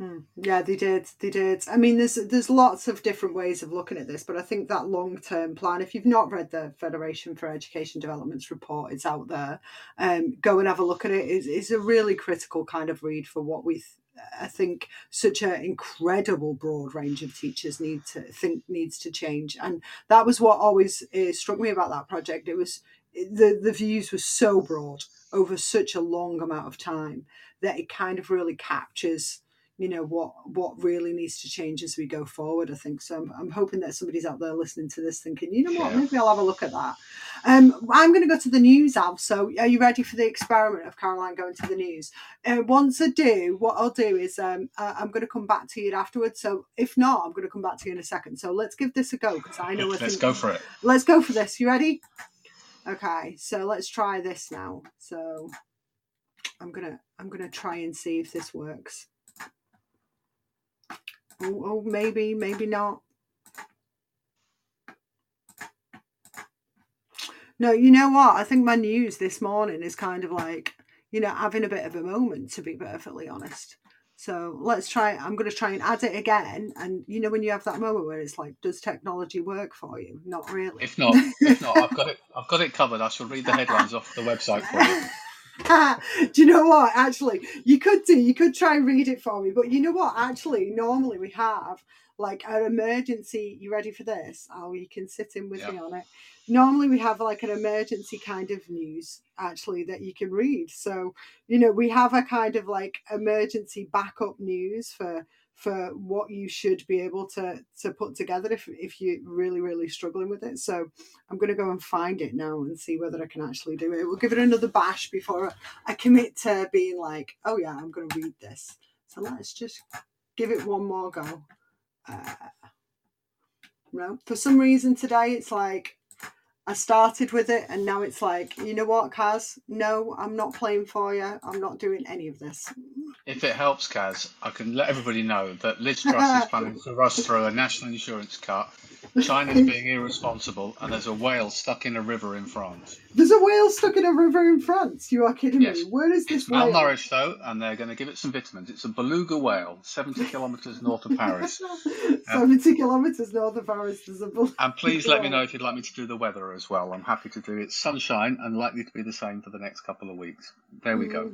Mm. Yeah, they did. They did. I mean, there's there's lots of different ways of looking at this, but I think that long-term plan, if you've not read the Federation for Education Development's report, it's out there. Um, go and have a look at it. It's, it's a really critical kind of read for what we, th- I think, such an incredible broad range of teachers need to think needs to change. And that was what always uh, struck me about that project. It was the the views were so broad over such a long amount of time that it kind of really captures, you know, what what really needs to change as we go forward, I think. So I'm, I'm hoping that somebody's out there listening to this thinking, you know what, yeah. maybe I'll have a look at that. Um, I'm going to go to the news, Al. So are you ready for the experiment of Caroline going to the news? Uh, once I do, what I'll do is um, uh, I'm going to come back to you afterwards. So if not, I'm going to come back to you in a second. So let's give this a go, because I know. Let's I think, go for it. Let's go for this. You ready? Okay, so let's try this now. So I'm going to I'm going to try and see if this works. Oh, oh, maybe, maybe not. No, you know what? I think my news this morning is kind of like, you know, having a bit of a moment, to be perfectly honest. So let's try. I'm going to try and add it again. And, you know, when you have that moment where it's like, does technology work for you? Not really. If not, if not, I've got it. I've got it covered. I shall read the headlines off the website for you. Do you know what, actually, you could do you could try and read it for me, but you know what, actually, normally we have like an emergency, you ready for this? Oh, you can sit in with yeah. me on it. Normally we have like an emergency kind of news, actually, that you can read. So, you know, we have a kind of like emergency backup news for for what you should be able to to put together if if you're really, really struggling with it. So I'm going to go and find it now and see whether I can actually do it. We'll give it another bash before I commit to being like, oh yeah, I'm going to read this. So let's just give it one more go. Uh, no, for some reason today it's like I started with it and now it's like, you know what, Kaz? No, I'm not playing for you. I'm not doing any of this. If it helps, Kaz, I can let everybody know that Lich Trust is planning to rush through a national insurance cut. China's being irresponsible, and there's a whale stuck in a river in France. There's a whale stuck in a river in France? You are kidding yes. me. Where is this it's whale? It's malnourished, though, and they're going to give it some vitamins. It's a beluga whale, seventy kilometres north of Paris. seventy kilometres north of Paris. There's a beluga And please whale. Let me know if you'd like me to do the weather as well. I'm happy to do it. It's sunshine and likely to be the same for the next couple of weeks. There we mm. go.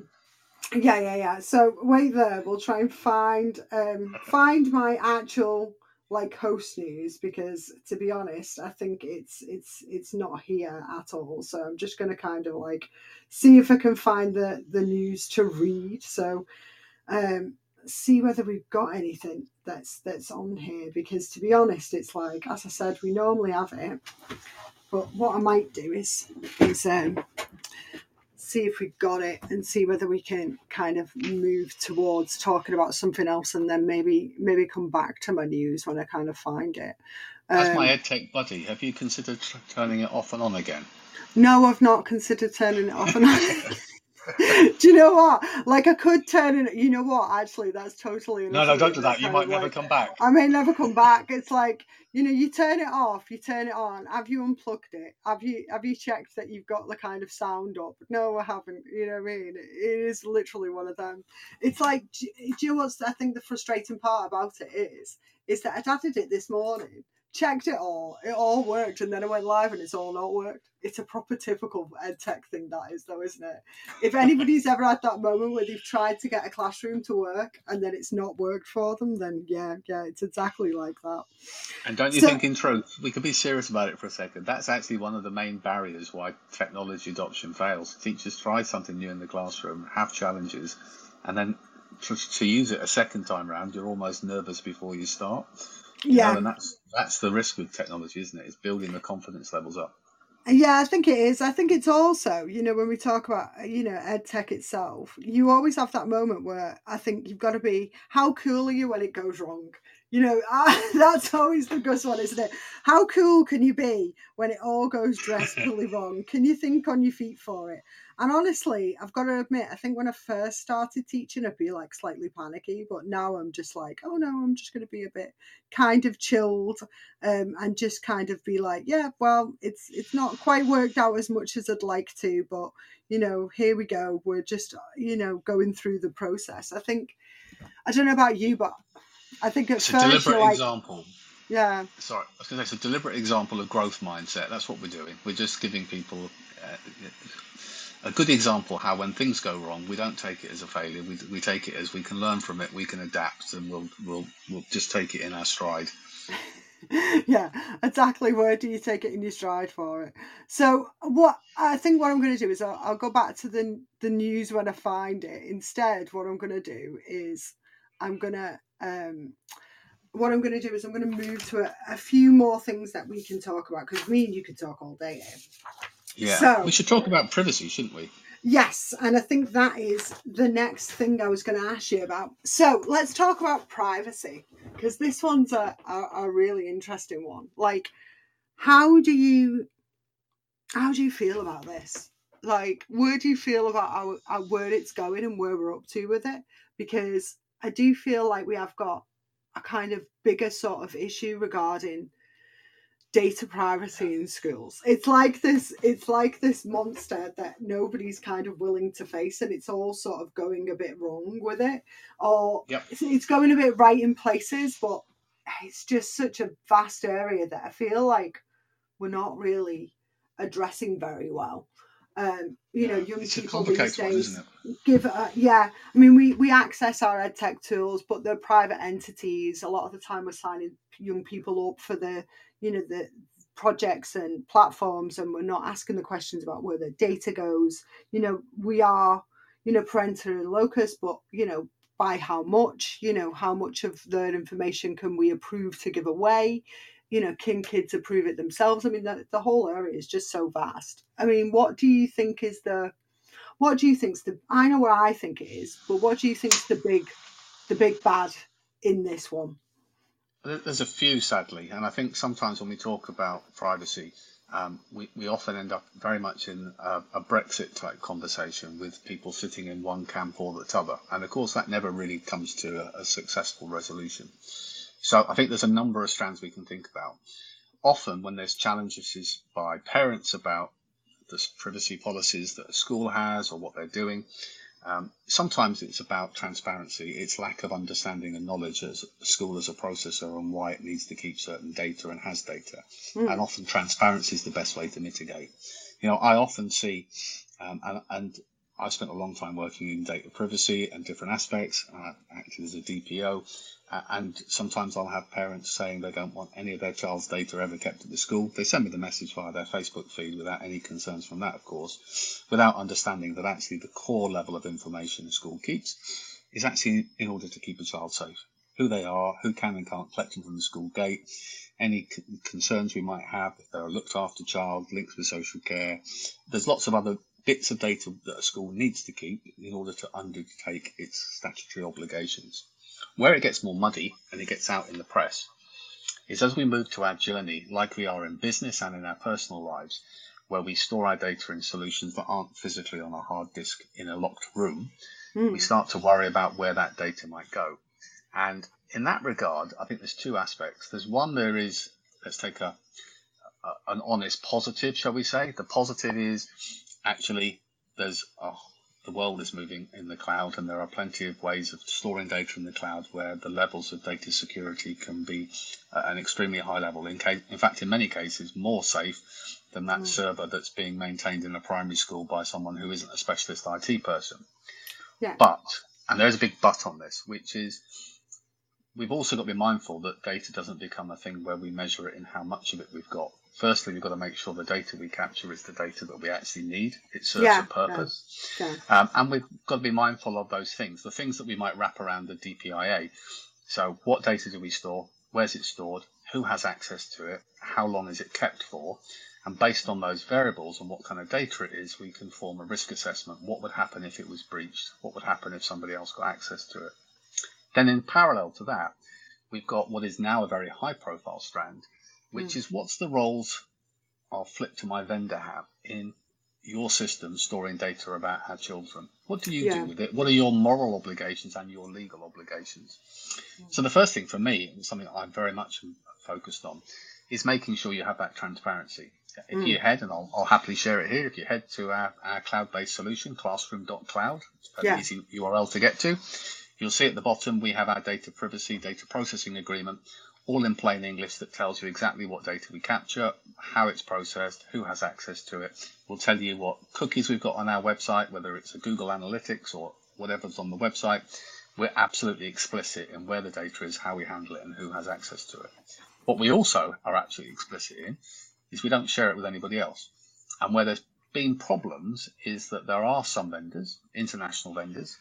Yeah, yeah, yeah. So wait there. We'll try and find um, find my actual... like host news, because to be honest, I think it's it's it's not here at all. So I'm just going to kind of like see if I can find the the news to read. So um see whether we've got anything that's that's on here, because to be honest, it's like, as I said, we normally have it, but what I might do is is um see if we've got it and see whether we can kind of move towards talking about something else, and then maybe maybe come back to my news when I kind of find it. Um, As my EdTech buddy, have you considered turning it off and on again? No, I've not considered turning it off and on again. Do you know what? Like, I could turn in. You know what? Actually, that's totally. No, no, don't do that. You might never come back. I may never come back. It's like, you know, you turn it off, you turn it on. Have you unplugged it? Have you have you checked that you've got the kind of sound up? No, I haven't. You know what I mean? It is literally one of them. It's like, do you know what's? I think the frustrating part about it is, is that I'd added it this morning. Checked it all, it all worked, and then I went live and it's all not worked. It's a proper typical ed tech thing, that is, though, isn't it? If anybody's ever had that moment where they've tried to get a classroom to work and then it's not worked for them, then yeah, yeah, it's exactly like that. And don't you so, think, in truth, we could be serious about it for a second, that's actually one of the main barriers why technology adoption fails. Teachers try something new in the classroom, have challenges, and then to, to use it a second time round, you're almost nervous before you start. You yeah, know, and that's that's the risk with technology, isn't it? It's building the confidence levels up. Yeah, I think it is. I think it's also, you know, when we talk about, you know, ed tech itself, you always have that moment where I think you've got to be, how cool are you when it goes wrong? You know, I, that's always the good one, isn't it? How cool can you be when it all goes drastically wrong? Can you think on your feet for it? And honestly, I've got to admit, I think when I first started teaching, I'd be like slightly panicky, but now I'm just like, oh no, I'm just going to be a bit kind of chilled um, and just kind of be like, yeah, well, it's it's not quite worked out as much as I'd like to, but, you know, here we go. We're just, you know, going through the process. I think, I don't know about you, but I think at it's first a deliberate like, example. Yeah. Sorry, I was going to say it's a deliberate example of growth mindset. That's what we're doing. We're just giving people... Uh, a good example how when things go wrong, we don't take it as a failure. We we take it as we can learn from it, we can adapt, and we'll we'll we'll just take it in our stride. Yeah, exactly. Where do you take it in your stride for it? So what I think what I'm going to do is I'll, I'll go back to the the news when I find it. Instead, what I'm going to do is I'm going to um, what I'm going to do is I'm going to move to a, a few more things that we can talk about, because me and you could talk all day here. Yeah, so, we should talk about privacy, shouldn't we? Yes, and I think that is the next thing I was going to ask you about. So let's talk about privacy, because this one's a, a, a really interesting one. Like, how do you how do you feel about this? Like, where do you feel about our, our, where it's going and where we're up to with it? Because I do feel like we have got a kind of bigger sort of issue regarding data privacy in schools. It's like this it's like this monster that nobody's kind of willing to face, and it's all sort of going a bit wrong with it, or yep. it's, it's going a bit right in places, but it's just such a vast area that I feel like we're not really addressing very well. Um, you know, young it's people these days one, isn't it? give a, yeah. I mean, we we access our ed tech tools, but they're private entities. A lot of the time, we're signing young people up for the, you know, the projects and platforms, and we're not asking the questions about where their data goes. You know, we are, you know, parental in locus, but you know, by how much? You know, how much of their information can we approve to give away? You know, can kids approve it themselves? I mean, the, the whole area is just so vast. I mean, what do you think is the, what do you think's the, I know where I think it is, but what do you think's the big, the big bad in this one? There's a few, sadly, and I think sometimes when we talk about privacy, um, we, we often end up very much in a, a Brexit type conversation with people sitting in one camp or the other. And of course, that never really comes to a, a successful resolution. So I think there's a number of strands we can think about. Often when there's challenges by parents about the privacy policies that a school has or what they're doing, um, sometimes it's about transparency, it's lack of understanding and knowledge as a school as a processor and why it needs to keep certain data and has data. Mm. And often transparency is the best way to mitigate. You know, I often see, um, and, and I spent a long time working in data privacy and different aspects. I acted as a D P O, and sometimes I'll have parents saying they don't want any of their child's data ever kept at the school. They send me the message via their Facebook feed without any concerns from that, of course, without understanding that actually the core level of information a school keeps is actually in order to keep a child safe. Who they are, who can and can't collect them from the school gate, any c- concerns we might have if they're a looked after child, links with social care. There's lots of other bits of data that a school needs to keep in order to undertake its statutory obligations. Where it gets more muddy and it gets out in the press is as we move to our journey, like we are in business and in our personal lives, where we store our data in solutions that aren't physically on a hard disk in a locked room. Mm. We start to worry about where that data might go. And in that regard, I think there's two aspects. There's one, there is, let's take a, a an honest positive, shall we say. The positive is actually there's a oh, the world is moving in the cloud, and there are plenty of ways of storing data in the cloud where the levels of data security can be at an extremely high level. In case, in fact, in many cases, more safe than that mm. server that's being maintained in a primary school by someone who isn't a specialist I T person. Yeah. But, and there's a big but on this, which is we've also got to be mindful that data doesn't become a thing where we measure it in how much of it we've got. Firstly, we've got to make sure the data we capture is the data that we actually need. It serves yeah, a purpose. Yeah, yeah. Um, and we've got to be mindful of those things, the things that we might wrap around the D P I A. So what data do we store? Where's it stored? Who has access to it? How long is it kept for? And based on those variables and what kind of data it is, we can form a risk assessment. What would happen if it was breached? What would happen if somebody else got access to it? Then in parallel to that, we've got what is now a very high profile strand, which mm. is what's the roles I'll flip to my vendor have in your system storing data about our children? What do you yeah. do with it? What are your moral obligations and your legal obligations? Mm. So the first thing for me, and something I'm very much focused on, is making sure you have that transparency. If mm. you head, and I'll, I'll happily share it here, if you head to our, our cloud-based solution, classroom dot cloud, it's an yeah. easy U R L to get to, you'll see at the bottom we have our data privacy, data processing agreement, all in plain English, that tells you exactly what data we capture, how it's processed, who has access to it. We'll tell you what cookies we've got on our website, whether it's a Google Analytics or whatever's on the website. We're absolutely explicit in where the data is, how we handle it, and who has access to it. What we also are actually explicit in is we don't share it with anybody else. And where there's been problems is that there are some vendors, international vendors,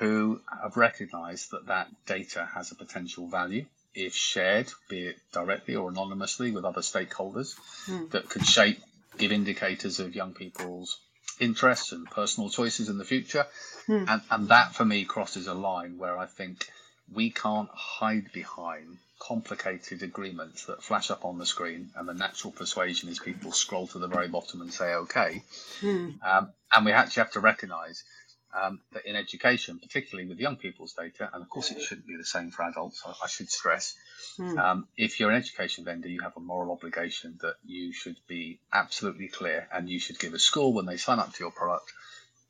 who have recognized that that data has a potential value if shared, be it directly or anonymously with other stakeholders, mm. that could shape, give indicators of young people's interests and personal choices in the future. Mm. And, and that, for me, crosses a line where I think we can't hide behind complicated agreements that flash up on the screen, and the natural persuasion is people scroll to the very bottom and say, OK. Mm. Um, and we actually have to recognise Um, that in education, particularly with young people's data, and of course it shouldn't be the same for adults, I, I should stress, mm. um, if you're an education vendor, you have a moral obligation that you should be absolutely clear, and you should give a school, when they sign up to your product,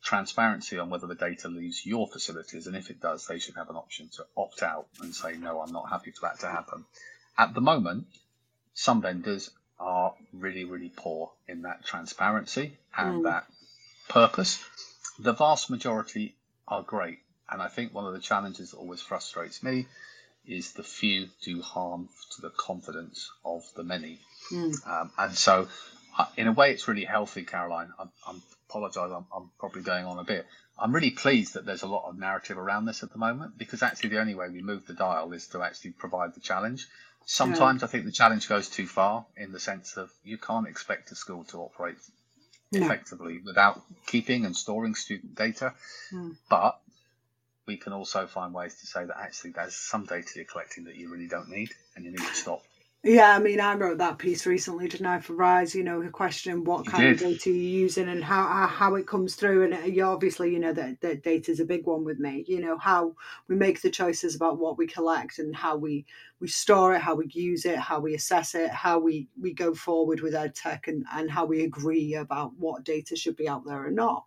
transparency on whether the data leaves your facilities, and if it does, they should have an option to opt out and say, no, I'm not happy for that to happen. At the moment, some vendors are really, really poor in that transparency and mm. that purpose. The vast majority are great, and I think one of the challenges that always frustrates me is the few do harm to the confidence of the many. Mm. Um, and so, uh, in a way, it's really healthy, Caroline. I apologise, I'm, I'm probably going on a bit. I'm really pleased that there's a lot of narrative around this at the moment, because actually the only way we move the dial is to actually provide the challenge. Sometimes yeah. I think the challenge goes too far, in the sense of you can't expect a school to operate effectively without keeping and storing student data, mm. but we can also find ways to say that actually there's some data you're collecting that you really don't need, and you need to stop Yeah, I mean, I wrote that piece recently, didn't I, for Rise, you know, questioning what kind of data you're using and how how it comes through. And you obviously, you know, that, that data is a big one with me, you know, how we make the choices about what we collect and how we, we store it, how we use it, how we assess it, how we, we go forward with ed tech and, and how we agree about what data should be out there or not.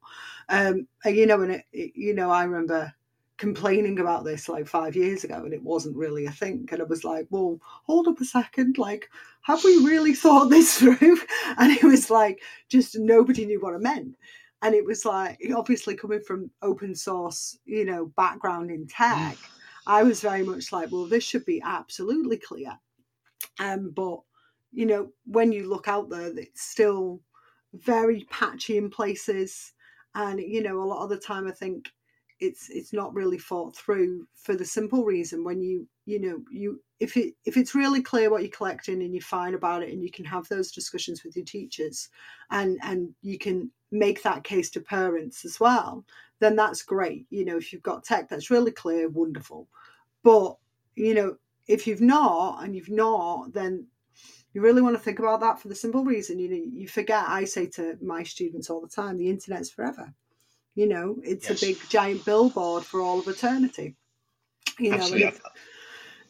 Um, and, you know, and it, it, you know, I remember complaining about this like five years ago and it wasn't really a thing, and I was like, well, hold up a second, like, have we really thought this through? And it was like, just nobody knew what I meant. And it was like, obviously coming from open source, you know, background in tech, I was very much like, well, this should be absolutely clear. Um but you know, when you look out there, it's still very patchy in places, and you know, a lot of the time I think it's it's not really thought through, for the simple reason when you you know you if it if it's really clear what you're collecting and you're fine about it and you can have those discussions with your teachers and and you can make that case to parents as well, then that's great. You know, if you've got tech that's really clear, wonderful. But you know, if you've not and you've not then you really want to think about that, for the simple reason, you know, you forget. I say to my students all the time, the internet's forever. You know, it's yes. a big giant billboard for all of eternity. You know, and it's,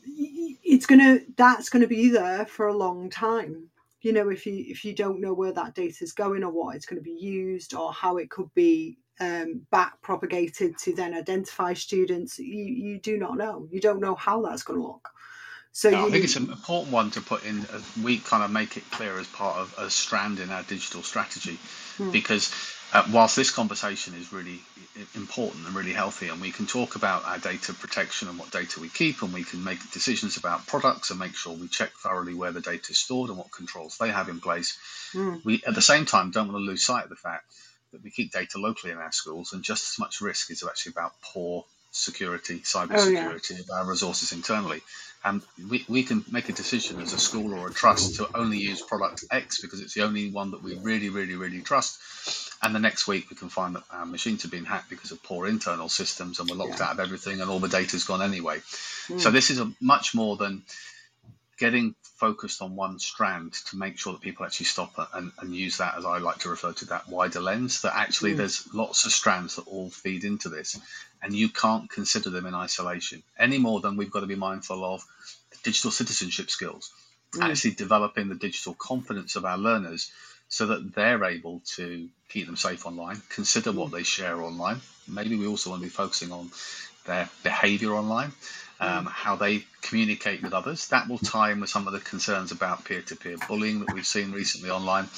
it's gonna that's gonna be there for a long time. You know, if you if you don't know where that data is going or what it's going to be used or how it could be um, back propagated to then identify students, you you do not know. You don't know how that's going to look. So no, you, I think it's an important one to put in. Uh, we kind of make it clear as part of a strand in our digital strategy, hmm. because uh, whilst this conversation is really important and really healthy, and we can talk about our data protection and what data we keep, and we can make decisions about products and make sure we check thoroughly where the data is stored and what controls they have in place, hmm. we at the same time don't want to lose sight of the fact that we keep data locally in our schools, and just as much risk is actually about poor security, cyber oh, security yeah. of our resources internally. And we, we can make a decision as a school or a trust to only use product X because it's the only one that we really, really, really trust. And the next week we can find that our machines have been hacked because of poor internal systems and we're locked yeah. out of everything and all the data's gone anyway. Mm. So this is a much more than getting focused on one strand to make sure that people actually stop and, and use that, as I like to refer to, that wider lens, that actually mm. there's lots of strands that all feed into this, and you can't consider them in isolation any more than we've got to be mindful of digital citizenship skills, mm. actually developing the digital confidence of our learners so that they're able to keep them safe online, consider mm. what they share online. Maybe we also want to be focusing on their behavior online, Um, how they communicate with others. That will tie in with some of the concerns about peer-to-peer bullying that we've seen recently online.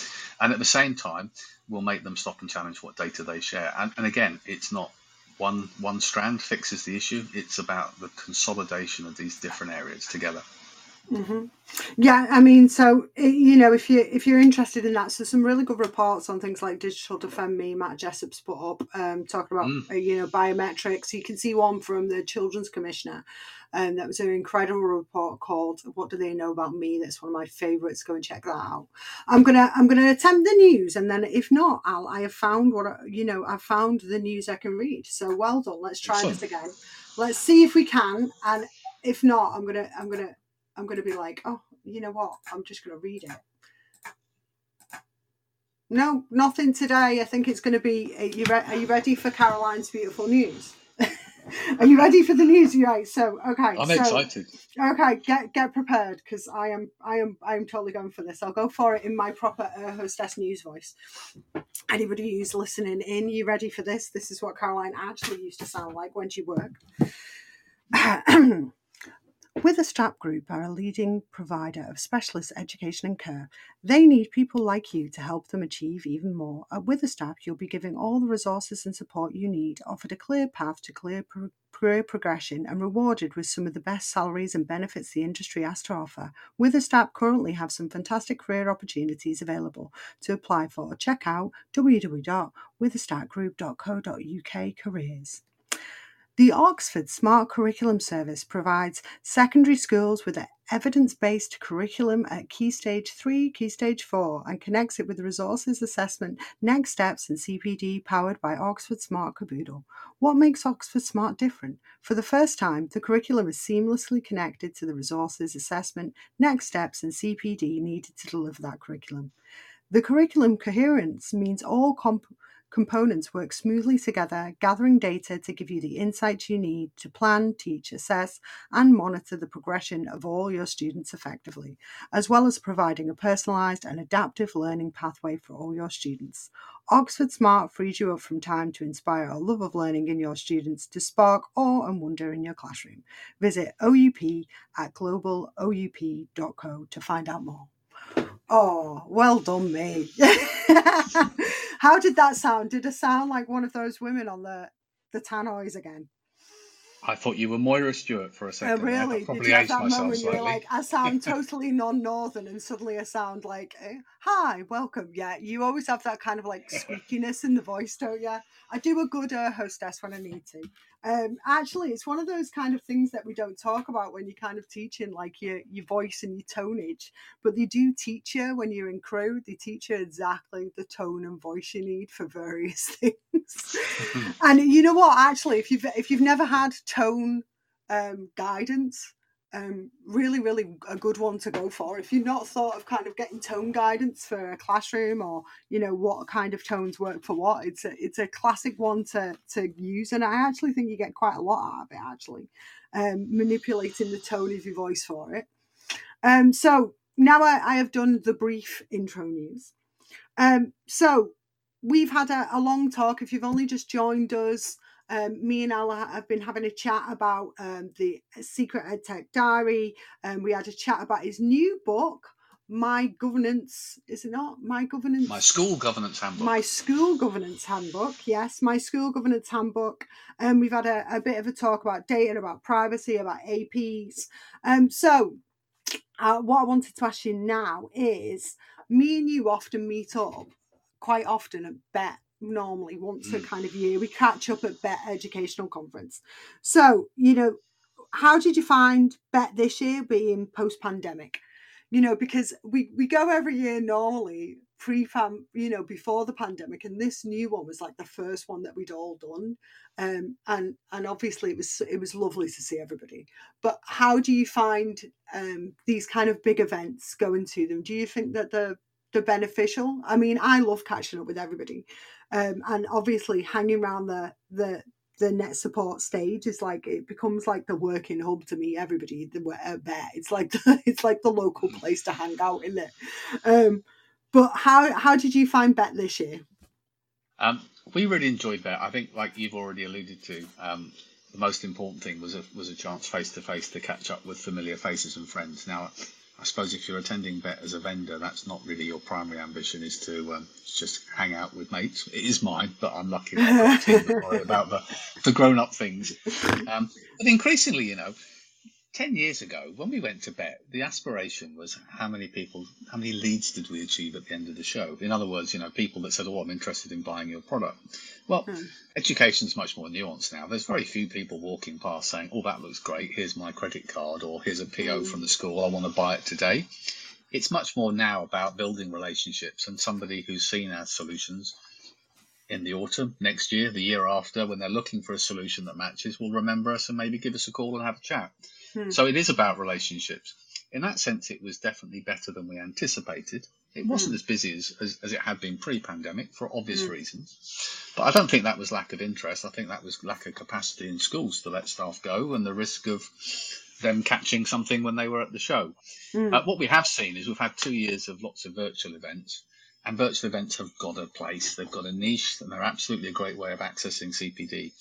And at the same time, we'll make them stop and challenge what data they share. And, and again, it's not one one strand fixes the issue. It's about the consolidation of these different areas together. Mm-hmm. Yeah, I mean, so, you know, if, you, if you're interested in that, so some really good reports on things like Digital Defend Me, Matt Jessop's put up, um, talking about, mm. you know, biometrics. You can see one from the Children's Commissioner, and um, that was an incredible report called What Do They Know About Me? That's one of my favourites. Go and check that out. I'm going to I'm gonna attempt the news, and then if not, Al, I have found what, I, you know, I found the news I can read. So well done. Let's try Excellent. This again. Let's see if we can. And if not, I'm going to, I'm going to, I'm going to be like, oh, you know what? I'm just going to read it. No, nothing today. I think it's going to be, are you, re- are you ready for Caroline's beautiful news? Are you ready for the news? Right. So, okay. I'm so, excited. Okay. Get, get prepared. Cause I am, I am, I am totally going for this. I'll go for it in my proper uh, hostess news voice. Anybody who's listening in, you ready for this? This is what Caroline actually used to sound like when she worked. Witherstaff Group are a leading provider of specialist education and care. They need people like you to help them achieve even more. At Witherstaff, you'll be given all the resources and support you need, offered a clear path to clear pro- career progression, and rewarded with some of the best salaries and benefits the industry has to offer. Witherstaff currently have some fantastic career opportunities available to apply for. Check out w w w dot witherstaff group dot co dot u k careers. The Oxford Smart Curriculum Service provides secondary schools with an evidence-based curriculum at Key Stage three, Key Stage four, and connects it with resources assessment, next steps and C P D powered by Oxford Smart Caboodle. What makes Oxford Smart different? For the first time, the curriculum is seamlessly connected to the resources assessment, next steps and C P D needed to deliver that curriculum. The curriculum coherence means all comp- Components work smoothly together, gathering data to give you the insights you need to plan, teach, assess, and monitor the progression of all your students effectively, as well as providing a personalised and adaptive learning pathway for all your students. Oxford Smart frees you up from time to inspire a love of learning in your students to spark awe and wonder in your classroom. Visit O U P at global O U P dot co to find out more. Oh, well done, me. How did that sound? Did it sound like one of those women on the, the Tannoys again? I thought you were Moira Stewart for a second. Oh, really? Did you have that moment slightly. You were like, I sound totally non-Northern, and suddenly I sound like, eh, hi, welcome. Yeah, you always have that kind of like squeakiness in the voice, don't you? I do a good uh, hostess when I need to. Um, actually, it's one of those kind of things that we don't talk about when you're kind of teaching, like your your voice and your tonnage. But they do teach you when you're in crowd. They teach you exactly the tone and voice you need for various things. And you know what? Actually, if you've if you've never had tone um, guidance, um, really, really a good one to go for. If you've not thought of kind of getting tone guidance for a classroom, or you know what kind of tones work for what, it's a it's a classic one to to use. And I actually think you get quite a lot out of it. Actually, um, manipulating the tone of your voice for it. Um, so now I, I have done the brief intro news. Um, so we've had a, a long talk. If you've only just joined us. Um, me and Ella have been having a chat about um, the Secret Ed Tech Diary. Um, we had a chat about his new book, My Governance, is it not? My Governance? My School Governance Handbook. My School Governance Handbook, yes. My School Governance Handbook. And um, we've had a, a bit of a talk about data, about privacy, about A Ps. Um, so uh, what I wanted to ask you now is, me and you often meet up quite often at BETT. Normally once a kind of year we catch up at BETT Educational Conference. So, you know, how did you find BETT this year being post-pandemic? You know, because we we go every year normally pre-fam, you know, before the pandemic, and this new one was like the first one that we'd all done, um, and and obviously it was it was lovely to see everybody. But how do you find um, these kind of big events going to them? Do you think that the the beneficial? I mean, I love catching up with everybody. Um, and obviously hanging around the, the the NetSupport stage is like, it becomes like the working hub to meet everybody at BETT. It's like the, it's like the local place to hang out, isn't it? Um, but how how did you find BETT this year? Um, we really enjoyed BETT. I think, like you've already alluded to, um, the most important thing was a, was a chance face to face to catch up with familiar faces and friends. Now, I suppose if you're attending BETT as a vendor, that's not really your primary ambition, is to um, just hang out with mates. It is mine, but I'm lucky that I don't worry about the, the grown-up things. Um, but increasingly, you know, ten years ago, when we went to BETT, the aspiration was how many people, how many leads did we achieve at the end of the show? In other words, you know, people that said, oh, I'm interested in buying your product. Well, hmm. Education's much more nuanced now. There's very few people walking past saying, oh, that looks great. Here's my credit card, or here's a P O from the school. I want to buy it today. It's much more now about building relationships, and somebody who's seen our solutions in the autumn, next year, the year after, when they're looking for a solution that matches, will remember us and maybe give us a call and have a chat. Hmm. So it is about relationships. In that sense, it was definitely better than we anticipated. It wasn't hmm. as busy as, as, as it had been pre-pandemic for obvious hmm. reasons. But I don't think that was lack of interest. I think that was lack of capacity in schools to let staff go and the risk of them catching something when they were at the show. Hmm. Uh, what we have seen is we've had two years of lots of virtual events. And virtual events have got a place, they've got a niche, and they're absolutely a great way of accessing C P D.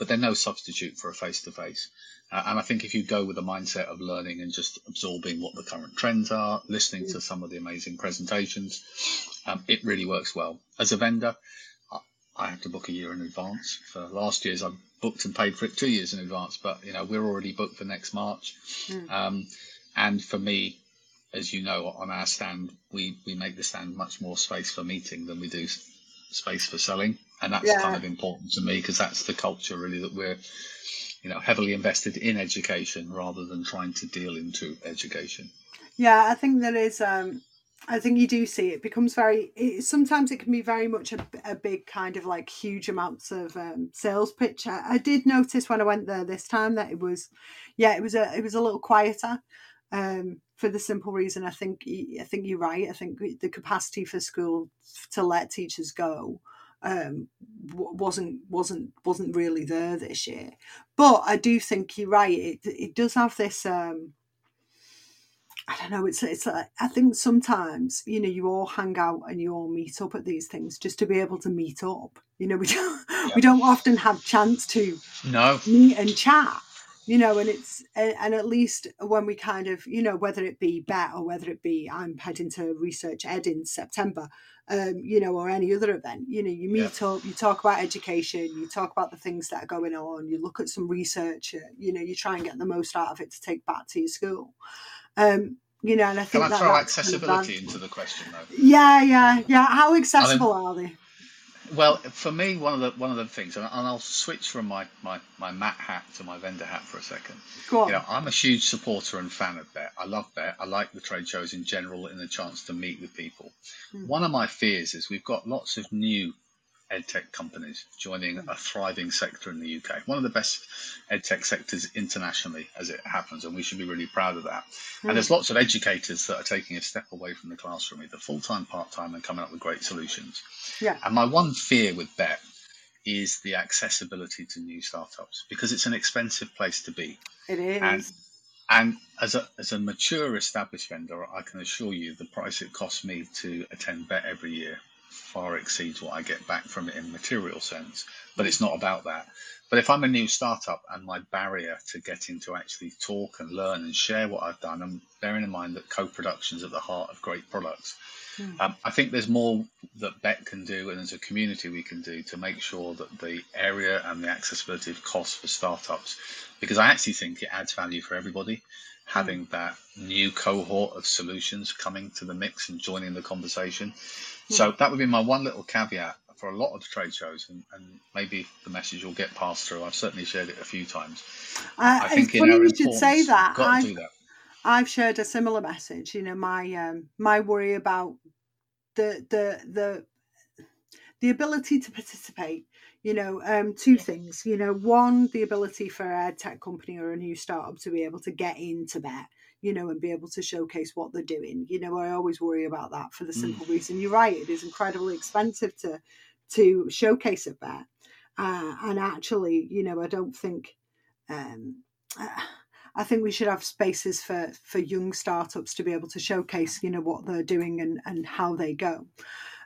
But they're no substitute for a face-to-face. Uh, and I think if you go with a mindset of learning and just absorbing what the current trends are, listening mm. to some of the amazing presentations, um, it really works well. As a vendor, I, I have to book a year in advance. For last year's, I booked and paid for it two years in advance, but you know we're already booked for next March. Mm. Um, and for me, as you know, on our stand, we, we make the stand much more space for meeting than we do space for selling. And that's yeah. kind of important to me, because that's the culture really that we're you know, heavily invested in education rather than trying to deal into education. Yeah, I think there is. Um, I think you do see it becomes very. It, sometimes it can be very much a, a big kind of like huge amounts of um, sales pitch. I, I did notice when I went there this time that it was, yeah, it was a it was a little quieter. Um, for the simple reason, I think I think you're right. I think the capacity for school to let teachers go um, wasn't wasn't wasn't really there this year. But I do think you're right. It it does have this. Um, I don't know. It's it's. Like, I think sometimes, you know, you all hang out and you all meet up at these things just to be able to meet up. You know, we don't yeah. we don't often have chance to no. meet and chat. You know, and it's and at least when we kind of, you know, whether it be BETT or whether it be I'm heading to Research Ed in September, um, you know, or any other event, you know, you meet yeah. up, you talk about education, you talk about the things that are going on, you look at some research, you know, you try and get the most out of it to take back to your school. Um, you know, and I think Can I throw that accessibility kind of into the question though? Yeah, yeah, yeah. How accessible I mean, are they? Well, for me, one of the one of the things, and I'll switch from my my my Matt hat to my vendor hat for a second. Go on. You know, I'm a huge supporter and fan of BETT. I love BETT. I like the trade shows in general and the chance to meet with people. Mm. One of my fears is we've got lots of new edtech companies joining mm. a thriving sector in the U K, one of the best edtech sectors internationally as it happens, and we should be really proud of that. Mm. And there's lots of educators that are taking a step away from the classroom, either full-time, part-time, and coming up with great solutions. Yeah. And my one fear with BETT is the accessibility to new startups, because it's an expensive place to be. It is. And, and as a as a mature established vendor, I can assure you the price it costs me to attend BETT every year far exceeds what I get back from it in material sense, but it's not about that. But if I'm a new startup and my barrier to getting to actually talk and learn and share what I've done, and bearing in mind that co-production's at the heart of great products, mm. um, I think there's more that BETT can do, and as a community we can do to make sure that the area and the accessibility of costs for startups, because I actually think it adds value for everybody. Having that new cohort of solutions coming to the mix and joining the conversation. Yeah. So that would be my one little caveat for a lot of the trade shows, and, and maybe the message will get passed through. I've certainly shared it a few times. Uh, I think it's funny you should say that. I've, that. I've shared a similar message. You know, my um, my worry about the the the the ability to participate. You know, um, two things, you know, one, the ability for a tech company or a new startup to be able to get into BETT, you know, and be able to showcase what they're doing. You know, I always worry about that for the simple mm. reason. You're right. It is incredibly expensive to to showcase at BETT. Uh, and actually, you know, I don't think um, uh, I think we should have spaces for for young startups to be able to showcase, you know, what they're doing and, and how they go.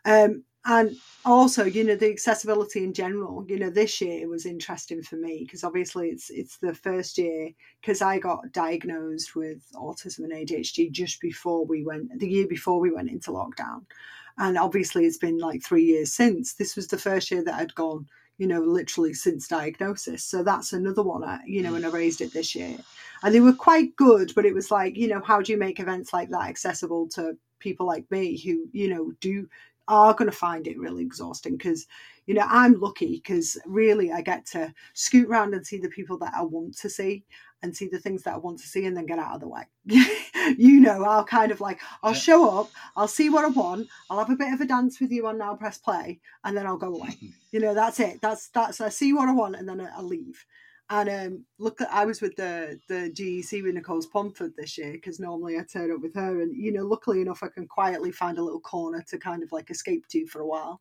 Um And also, you know, the accessibility in general, you know, this year was interesting for me because obviously it's it's the first year, because I got diagnosed with autism and A D H D just before we went, the year before we went into lockdown. And obviously it's been like three years since. This was the first year that I'd gone, you know, literally since diagnosis. So that's another one, I, you know, and I raised it this year. And they were quite good, but it was like, you know, how do you make events like that accessible to people like me who, you know, do... are going to find it really exhausting, because, you know, I'm lucky because really I get to scoot around and see the people that I want to see and see the things that I want to see and then get out of the way. You know, I'll kind of like, I'll yeah. show up, I'll see what I want, I'll have a bit of a dance with you on Now Press Play, and then I'll go away. You know, that's it. That's, that's, I see what I want and then I, I leave. And um, look, I was with the, the G E C with Nicole Pomford this year, because normally I turn up with her. And, you know, luckily enough, I can quietly find a little corner to kind of like escape to for a while.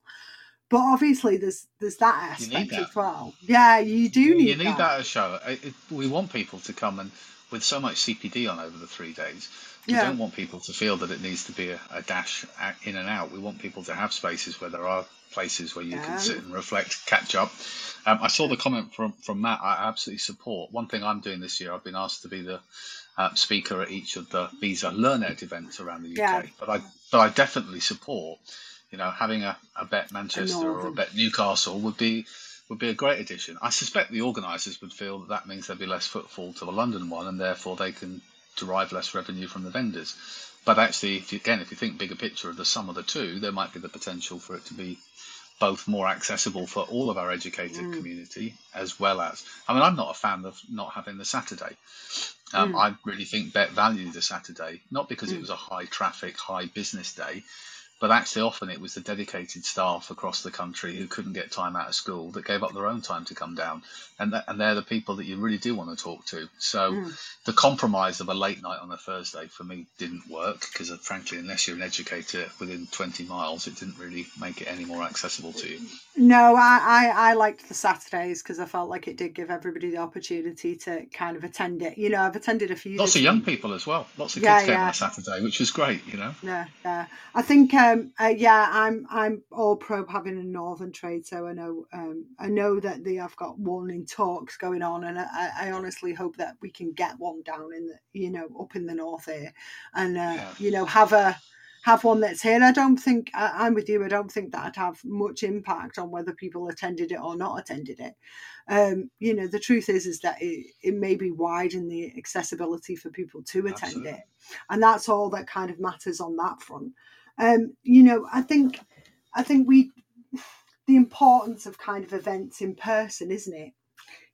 But obviously there's there's that aspect that as well. Yeah, you do need that. You need that, that as a show. It, it, we want people to come, and with so much C P D on over the three days, we yeah. don't want people to feel that it needs to be a, a dash in and out. We want people to have spaces where there are places where you yeah. can sit and reflect, catch up. Um, I saw the comment from, from Matt. I absolutely support. One thing I'm doing this year, I've been asked to be the uh, speaker at each of the Visa Learned events around the U K. Yeah. But I but I definitely support, you know, having a, a BETT Manchester or a BETT Newcastle would be would be a great addition. I suspect the organisers would feel that that means there'd be less footfall to the London one, and therefore they can derive less revenue from the vendors. But actually, if you, again, if you think bigger picture of the sum of the two, there might be the potential for it to be both more accessible for all of our educated mm. community, as well as, I mean, I'm not a fan of not having the Saturday. Um, mm. I really think BETT valued the Saturday, not because mm. it was a high traffic, high business day, but actually often it was the dedicated staff across the country who couldn't get time out of school that gave up their own time to come down. And th- and they're the people that you really do want to talk to. So mm. the compromise of a late night on a Thursday for me didn't work, because frankly, unless you're an educator within twenty miles, it didn't really make it any more accessible to you. No, I, I, I liked the Saturdays because I felt like it did give everybody the opportunity to kind of attend it. You know, I've attended a few. Lots of young week. people as well. Lots of yeah, kids came yeah. on a Saturday, which was great, you know. Yeah, yeah. I think... Um, Um, uh, yeah, I'm I'm all pro having a northern trade, so I know um, I know that they have got one in talks going on, and I, I honestly hope that we can get one down in the, you know, up in the north here, and uh, yeah. you know, have a have one that's here. I don't think I, I'm with you. I don't think that'd have much impact on whether people attended it or not attended it. Um, you know, the truth is is that it, it may be widen the accessibility for people to attend Absolutely. it, and that's all that kind of matters on that front. Um, you know, I think, I think we, the importance of kind of events in person, isn't it?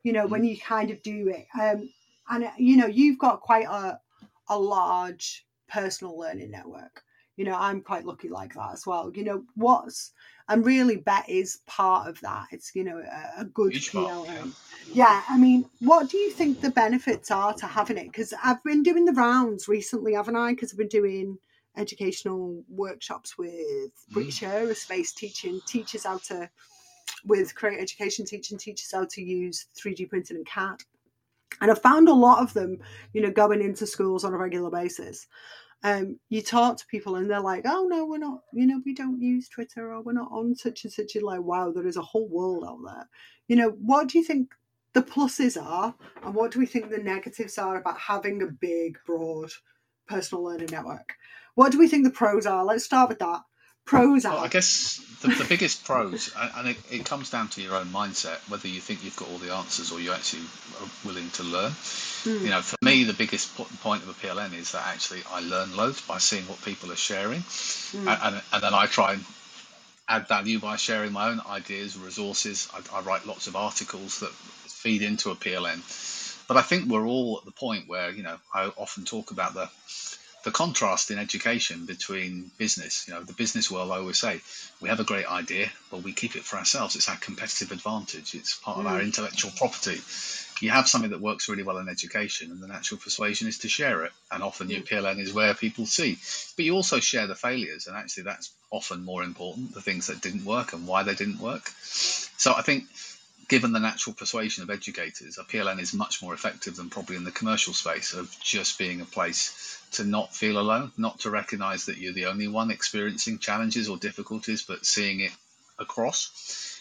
You know, mm. when you kind of do it, um, and you know, you've got quite a, a large personal learning network. You know, I'm quite lucky like that as well. You know, what's and really BETT is part of that. It's, you know, a, a good P L M. Yeah. yeah, I mean, what do you think the benefits are to having it? Because I've been doing the rounds recently, haven't I? Because I've been doing educational workshops with British Aerospace, teaching teachers how to, with Create Education, teaching teachers how to use three D printing and C A D. And I found a lot of them, you know, going into schools on a regular basis. Um, you talk to people and they're like, oh no, we're not, you know, we don't use Twitter, or we're not on such and such. You're like, wow, there is a whole world out there. You know, what do you think the pluses are, and what do we think the negatives are about having a big, broad personal learning network? What do we think the pros are? Let's start with that. Pros are. Well, I guess the, the biggest pros, and it, it comes down to your own mindset, whether you think you've got all the answers or you actually are willing to learn. Mm. You know, for me, the biggest point of a P L N is that actually I learn loads by seeing what people are sharing. Mm. And, and then I try and add value by sharing my own ideas, resources. I, I write lots of articles that feed into a P L N. But I think we're all at the point where, you know, I often talk about the... the contrast in education between business. You know, the business world, I always say, we have a great idea, but we keep it for ourselves. It's our competitive advantage. It's part mm. of our intellectual property. You have something that works really well in education, and the natural persuasion is to share it. And often your P L N is where people see. But you also share the failures, and actually that's often more important, the things that didn't work and why they didn't work. So I think, given the natural persuasion of educators, a P L N is much more effective than probably in the commercial space of just being a place to not feel alone, not to recognise that you're the only one experiencing challenges or difficulties, but seeing it across.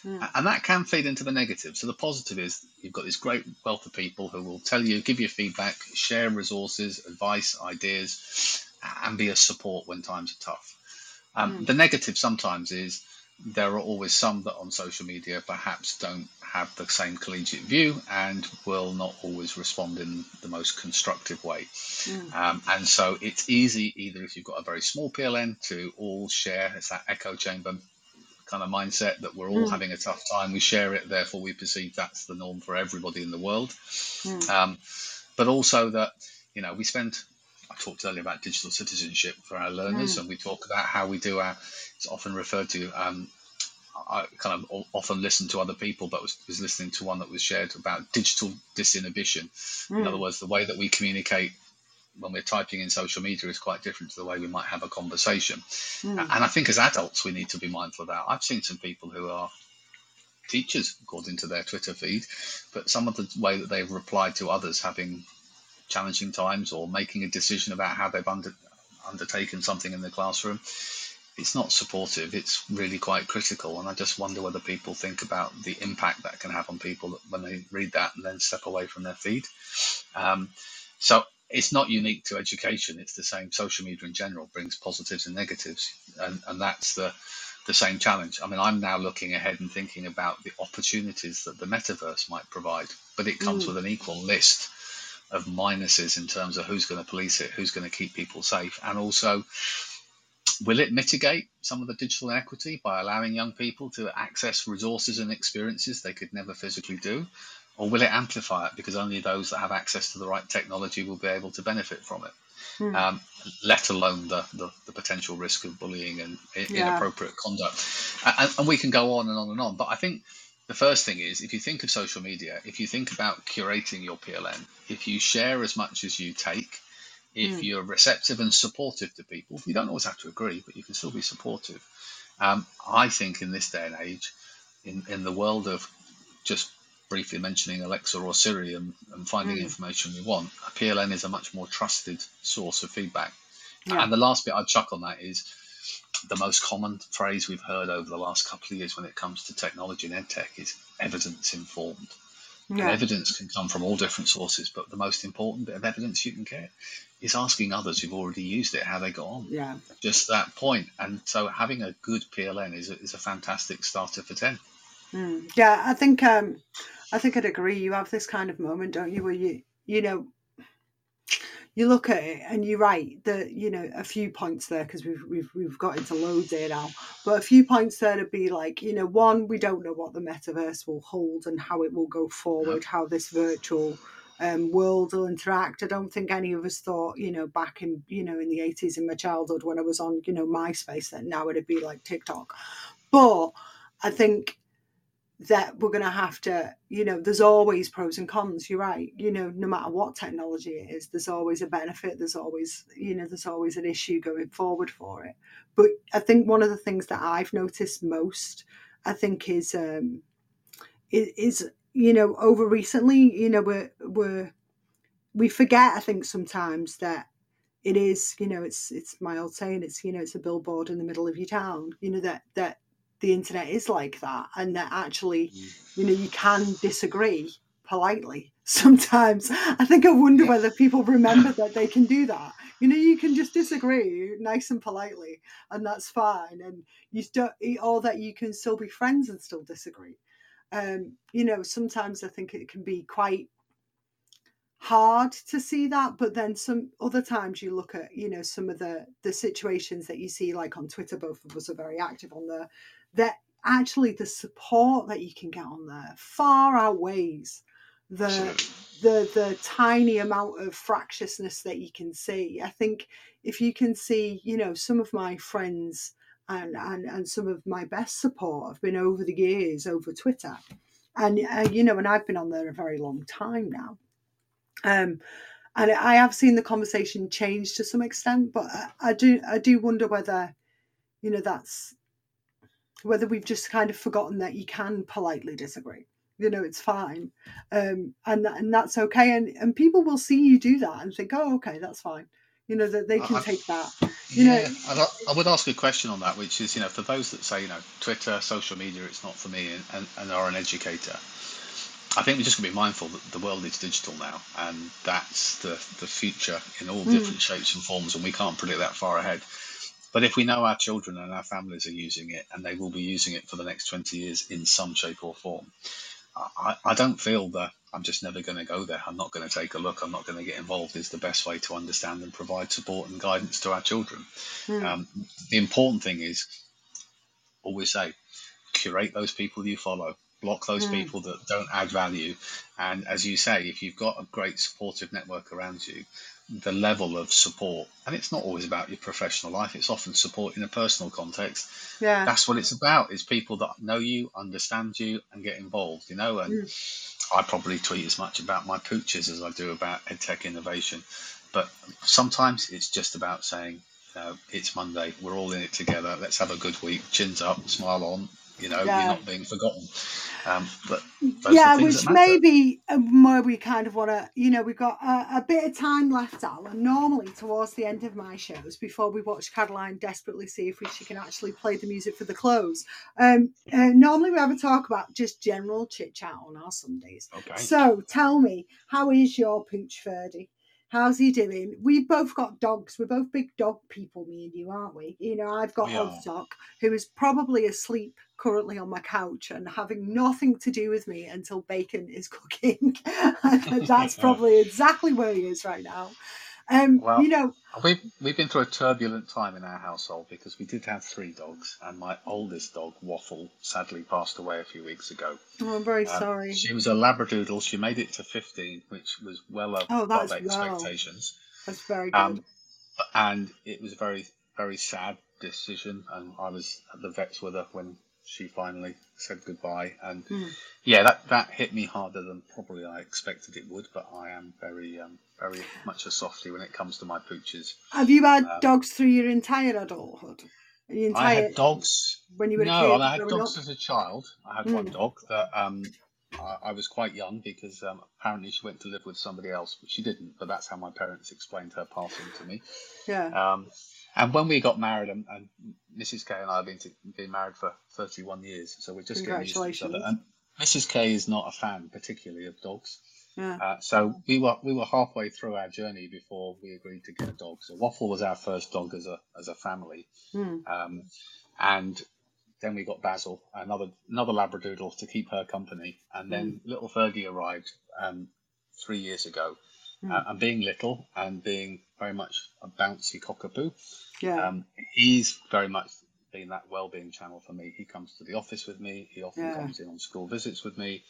Yeah. And that can feed into the negative. So the positive is you've got this great wealth of people who will tell you, give you feedback, share resources, advice, ideas, and be a support when times are tough. Um, yeah. The negative sometimes is there are always some that on social media perhaps don't have the same collegiate view and will not always respond in the most constructive way. Mm. Um, and so it's easy, either if you've got a very small P L N, to all share. It's that echo chamber kind of mindset that we're all mm. having a tough time. We share it, therefore we perceive that's the norm for everybody in the world. Mm. Um, but also that, you know, we spend... I talked earlier about digital citizenship for our learners, mm. and we talk about how we do our, it's often referred to, um, I kind of often listen to other people, but was, was listening to one that was shared about digital disinhibition. Mm. In other words, the way that we communicate when we're typing in social media is quite different to the way we might have a conversation. Mm. And I think as adults, we need to be mindful of that. I've seen some people who are teachers, according to their Twitter feed, but some of the way that they've replied to others having challenging times or making a decision about how they've under, undertaken something in the classroom, it's not supportive, it's really quite critical. And I just wonder whether people think about the impact that can have on people when they read that and then step away from their feed. Um, so it's not unique to education, it's the same. Social media in general brings positives and negatives, and, and that's the the same challenge. I mean, I'm now looking ahead and thinking about the opportunities that the metaverse might provide, but it comes mm. with an equal list of minuses in terms of who's going to police it, who's going to keep people safe, and also Will it mitigate some of the digital inequity by allowing young people to access resources and experiences they could never physically do? Or will it amplify it because only those that have access to the right technology will be able to benefit from it? Mm. Um, let alone the, the, the potential risk of bullying and I- yeah. inappropriate conduct. And, and we can go on and on and on. But I think the first thing is, if you think of social media, if you think about curating your P L M, if you share as much as you take, if mm. you're receptive and supportive to people, you don't always have to agree, but you can still be supportive. Um, I think in this day and age, in, in the world of just briefly mentioning Alexa or Siri and, and finding mm. information we want, a P L M is a much more trusted source of feedback. Yeah. And the last bit I'd chuck on that is the most common phrase we've heard over the last couple of years when it comes to technology and edtech is evidence informed. Yeah. And evidence can come from all different sources, but the most important bit of evidence you can get is asking others who've already used it how they got on. Yeah. Just that point. And so having a good P L M is a, is a fantastic starter for ten. Mm. Yeah, I think um, I think I'd agree. You have this kind of moment, don't you, where you you know you look at it and you're right that you know a few points there because we've we've we've got into loads here now, but a few points there to be like you know one, we don't know what the metaverse will hold and how it will go forward, yeah. how this virtual um, world will interact. I don't think any of us thought you know back in you know in the eighties in my childhood when I was on you know MySpace that now it'd be like TikTok, but I think that we're going to have to, you know, there's always pros and cons, you're right, you know, no matter what technology it is, there's always a benefit, there's always, you know, there's always an issue going forward for it. But I think one of the things that I've noticed most, I think is, um, is, you know, over recently, you know, we're, we're, we forget, I think sometimes that it is, you know, it's, it's my old saying, it's, you know, it's a billboard in the middle of your town, you know, that, that, the internet is like that, and that actually, you know, you can disagree politely sometimes. I think I wonder yeah. whether people remember that they can do that. You know, you can just disagree nice and politely, and that's fine. And you don't, or that you can still be friends and still disagree. Um, you know, sometimes I think it can be quite hard to see that, but then some other times you look at, you know, some of the the situations that you see, like on Twitter, both of us are very active on there, that actually the support that you can get on there far outweighs the sure. the the tiny amount of fractiousness that you can see. I think if you can see, you know, some of my friends and and, and some of my best support have been over the years over Twitter, and uh, you know, and I've been on there a very long time now. Um, and I have seen the conversation change to some extent, but I, I do I do wonder whether, you know, that's whether we've just kind of forgotten that you can politely disagree. You know, it's fine, um, and and that's okay. And, and people will see you do that and think, oh, okay, that's fine. You know, that they can I, take that. You yeah, know, I would ask a question on that, which is, you know, for those that say, you know, Twitter, social media, it's not for me, and, and, and are an educator. I think we're just going to be mindful that the world is digital now, and that's the, the future in all mm. different shapes and forms, and we can't predict that far ahead. But if we know our children and our families are using it, and they will be using it for the next twenty years in some shape or form, I, I don't feel that I'm just never going to go there, I'm not going to take a look, I'm not going to get involved is the best way to understand and provide support and guidance to our children. Mm. Um, the important thing is, always say, curate those people you follow. Block those mm. people that don't add value. And as you say, if you've got a great supportive network around you, the level of support, and it's not always about your professional life, it's often support in a personal context. Yeah. That's what it's about, is people that know you, understand you, and get involved, you know. And mm. I probably tweet as much about my pooches as I do about edtech innovation. But sometimes it's just about saying, uh, it's Monday, we're all in it together, let's have a good week, chins up, smile on. You know, yeah. you're not being forgotten. Um, but yeah, which maybe where we kind of want to, you know, we've got a, a bit of time left, Al, and normally towards the end of my shows, before we watch Caroline desperately see if we, she can actually play the music for the close. Um, uh, normally we have a talk about just general chit chat on our Sundays. Okay. So tell me, how is your pooch, Ferdy? How's he doing? We've both got dogs. We're both big dog people, me and you, aren't we? You know, I've got Odstock, who is probably asleep currently on my couch and having nothing to do with me until bacon is cooking. That's probably exactly where he is right now. Um, well, you know, we've, we've been through a turbulent time in our household because we did have three dogs, and my oldest dog, Waffle, sadly passed away a few weeks ago. Oh, I'm very um, sorry. She was a Labradoodle. She made it to fifteen, which was well above oh, expectations. Wow. That's very good. Um, and it was a very, very sad decision. And I was at the vets with her when she finally said goodbye. And mm. yeah, that, that hit me harder than probably I expected it would, but I am very, um, very much a softie when it comes to my pooches. Have you had um, dogs through your entire adulthood? Your entire, I had dogs when you were no, a kid, and I had dogs up? as a child. I had mm. one dog that um, I, I was quite young because um, apparently she went to live with somebody else, but she didn't. But that's how my parents explained her passing to me. Yeah. Um, And when we got married, and, and Missus K and I have been, to, been married for thirty-one years, so we're just getting used to each other. And Missus K is not a fan, particularly, of dogs. Yeah. Uh, so we were we were halfway through our journey before we agreed to get a dog. So Waffle was our first dog as a as a family, mm. um, and then we got Basil, another another Labradoodle, to keep her company. And then mm. little Fergie arrived um, three years ago. Mm. Uh, and being little and being very much a bouncy cockapoo, yeah. um, he's very much been that well-being channel for me. He comes to the office with me. He often yeah. comes in on school visits with me,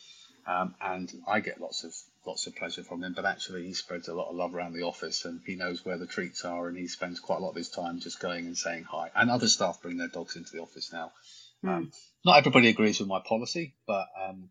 um, and I get lots of lots of pleasure from him. But actually, he spreads a lot of love around the office, and he knows where the treats are, and he spends quite a lot of his time just going and saying hi. And other staff bring their dogs into the office now. Mm. Um, not everybody agrees with my policy, but um,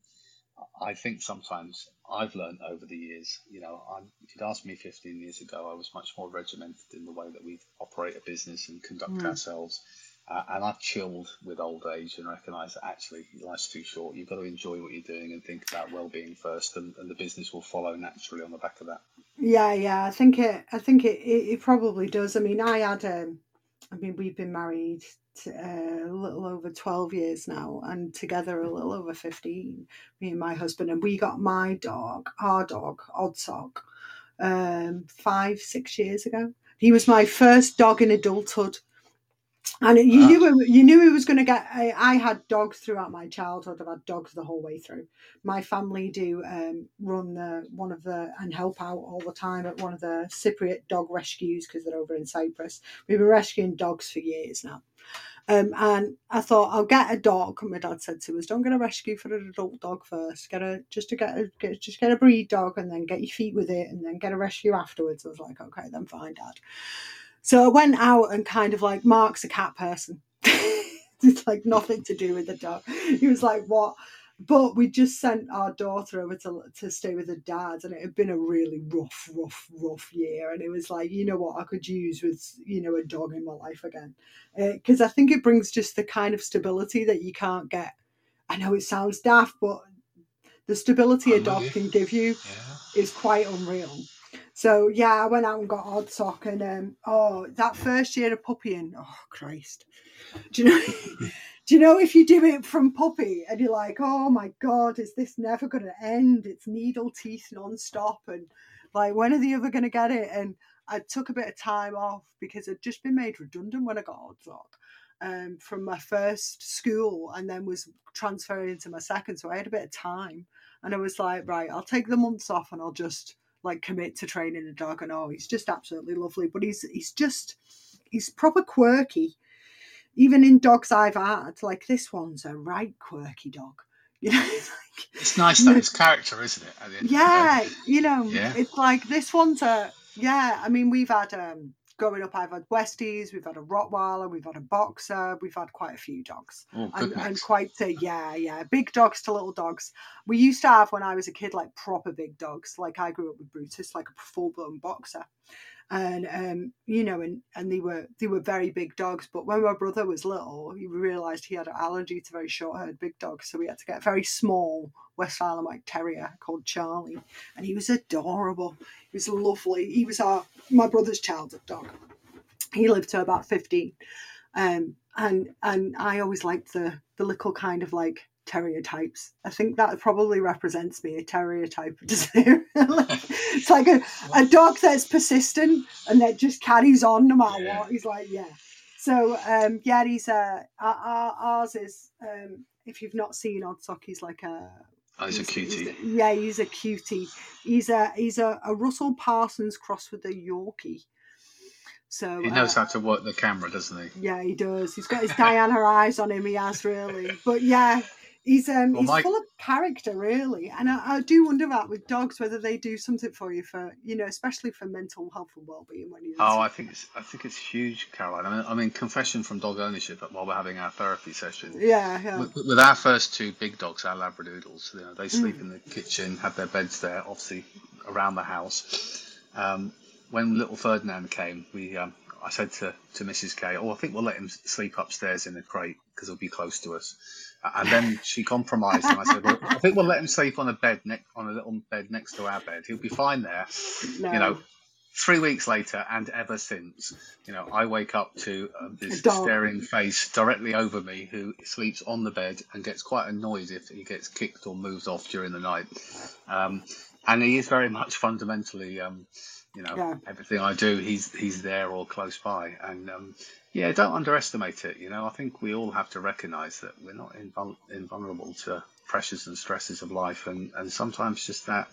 I think sometimes I've learned over the years, you know, I'm, if you'd asked me fifteen years ago, I was much more regimented in the way that we operate a business and conduct mm. ourselves. Uh, and I've chilled with old age and recognise that actually life's too short. You've got to enjoy what you're doing and think about well-being first, and, and the business will follow naturally on the back of that. Yeah, yeah, I think it. I think it. It, it probably does. I mean, I had. Um, I mean, we've been married a little over twelve years now, and together a little over fifteen, me and my husband, and we got my dog, our dog, Oddsock, um, five, six years ago. He was my first dog in adulthood, and you wow. knew you knew he was going to get. I, I had dogs throughout my childhood. I've had dogs the whole way through. My family do um, run the one of the and help out all the time at one of the Cypriot dog rescues because they're over in Cyprus. We've been rescuing dogs for years now. Um, and I thought, I'll get a dog. And my dad said to us, don't get a rescue for an adult dog first. Get a just to get a get, just get a breed dog, and then get your feet with it, and then get a rescue afterwards. I was like, okay, then fine, Dad. So I went out and kind of like, Mark's a cat person. It's like nothing to do with the dog. He was like, what? But we just sent our daughter over to to stay with her dad, and it had been a really rough, rough, rough year. And it was like, you know what, I could use with, you know, a dog in my life again. Because uh, I think it brings just the kind of stability that you can't get. I know it sounds daft, but the stability I'm a dog can give you yeah. is quite unreal. So, yeah, I went out and got Oddsock, and, um, oh, that first year of puppying, oh, Christ. Do you know... Do you know, if you do it from puppy and you're like, oh, my God, is this never going to end? It's needle teeth nonstop. And like, when are they ever going to get it? And I took a bit of time off because I'd just been made redundant when I got Oddsock um, from my first school, and then was transferring into my second. So I had a bit of time, and I was like, right, I'll take the months off and I'll just like commit to training a dog. And oh, he's just absolutely lovely. But he's he's just, he's proper quirky. Even in dogs I've had, like this one's a right quirky dog. You know, it's, like, it's nice that it's character, isn't it? Yeah, you know, yeah. It's like this one's a, yeah, I mean, we've had, um, growing up, I've had Westies, we've had a Rottweiler, we've had a Boxer, we've had quite a few dogs. Oh, and, and quite, uh, yeah, yeah, big dogs to little dogs. We used to have, when I was a kid, like proper big dogs. Like I grew up with Brutus, like a full-blown Boxer. And um you know and and they were they were very big dogs, but when my brother was little, he realized he had an allergy to very short-haired big dogs, so we had to get a very small West Island White Terrier called Charlie, and he was adorable. He was lovely. He was our my brother's childhood dog. He lived to about fifteen, um and and I always liked the the little kind of like terrier types. I think that probably represents me, a terrier type of desire. It's like a, a dog that's persistent and that just carries on no matter yeah. what. He's like, yeah. So um yeah, he's uh our, our, ours is um if you've not seen Oddsock, he's like a Oh, he's, he's a cutie. He's, yeah, he's a cutie. He's a he's a, a Russell Parsons cross with a Yorkie. So he knows uh, how to work the camera, doesn't he? Yeah, he does. He's got his Diana eyes on him. He has, really. But yeah, he's um well, he's my... full of character, really. And I, I do wonder that with dogs, whether they do something for you for you know, especially for mental health and well-being. When you oh, I think it's I think it's huge, Caroline. I mean, I mean, confession from dog ownership. While we're having our therapy session, yeah, yeah. With, with our first two big dogs, our Labradoodles, you know, they sleep mm. in the kitchen, have their beds there, obviously around the house. Um, When little Ferdinand came, we um, I said to, to Missus K, oh, I think we'll let him sleep upstairs in the crate because he'll be close to us. And then she compromised and I said, well, I think we'll let him sleep on a bed ne- on a little bed next to our bed. He'll be fine there. No. You know, three weeks later and ever since, you know, I wake up to um, this staring face directly over me who sleeps on the bed and gets quite annoyed if he gets kicked or moved off during the night. Um, and he is very much fundamentally... Um, You know, yeah. everything I do, he's he's there or close by. And, um, yeah, don't underestimate it. You know, I think we all have to recognise that we're not invul- invulnerable to pressures and stresses of life. And, and sometimes just that,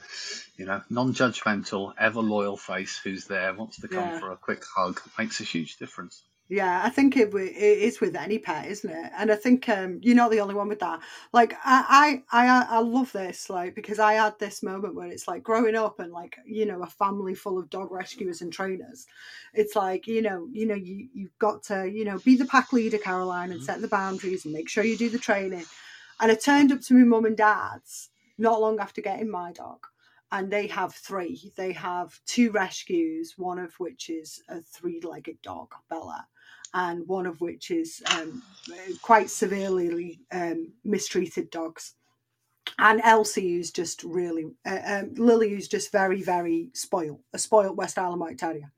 you know, non-judgmental, ever loyal face who's there, wants to come yeah. for a quick hug, makes a huge difference. Yeah, I think it, it is with any pet, isn't it? And I think um, you're not the only one with that. Like, I, I, I, I love this, like, because I had this moment where it's like growing up and like, you know, a family full of dog rescuers and trainers. It's like, you know, you know, you, you've got to, you know, be the pack leader, Caroline, and mm-hmm. set the boundaries and make sure you do the training. And I turned up to my mum and dad's not long after getting my dog. And they have three. They have two rescues, one of which is a three-legged dog, Bella, and one of which is um, quite severely um, mistreated dogs. And Elsie, who's just really, uh, um, Lily, who's just very, very spoiled, a spoiled West Island White Terrier.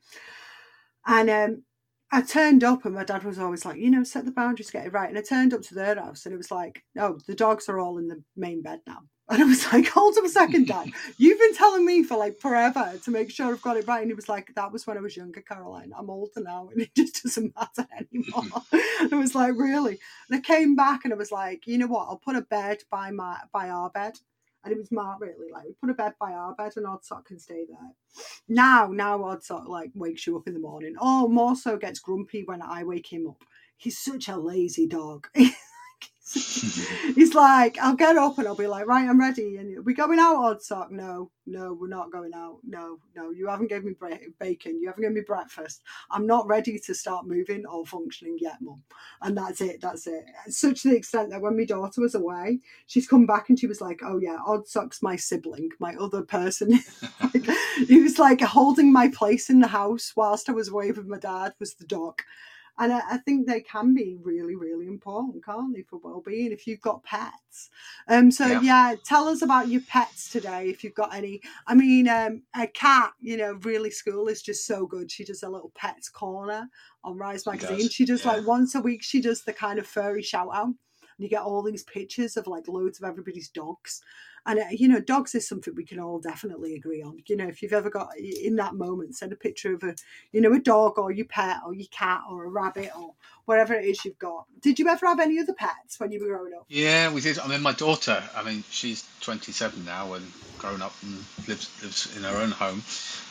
And um, I turned up and my dad was always like, you know, set the boundaries, get it right. And I turned up to their house and it was like, oh, the dogs are all in the main bed now. And I was like, hold up a second, Dad. You've been telling me for like forever to make sure I've got it right. And he was like, that was when I was younger, Caroline. I'm older now and it just doesn't matter anymore. And I was like, really? And I came back and I was like, you know what? I'll put a bed by my by our bed. And it was Mark really like, we put a bed by our bed and Oddsock can stay there. Now, now Oddsock like wakes you up in the morning. Oh, more so gets grumpy when I wake him up. He's such a lazy dog. He's like, I'll get up and I'll be like, right, I'm ready. And are we going out, Oddsock? No, no, we're not going out. No, no, you haven't given me bre- bacon. You haven't given me breakfast. I'm not ready to start moving or functioning yet, Mum. And that's it, that's it. Such to the extent that when my daughter was away, she's come back and she was like, oh yeah, Oddsock's my sibling, my other person. Like, he was like holding my place in the house whilst I was away with my dad was the dog. And I, I think they can be really, really important, can't they, for well-being if you've got pets. Um. So, yeah, yeah tell us about your pets today, if you've got any. I mean, um, a cat, you know, really school is just so good. She does a little pets corner on Rise Magazine. She does, she does yeah. like once a week, she does the kind of furry shout-out. And you get all these pictures of, like, loads of everybody's dogs. And, uh, you know, dogs is something we can all definitely agree on. You know, if you've ever got in that moment, send a picture of a, you know, a dog or your pet or your cat or a rabbit or whatever it is you've got. Did you ever have any other pets when you were growing up? Yeah, we did. I mean, my daughter, I mean, she's twenty-seven now and grown up and lives, lives in her own home.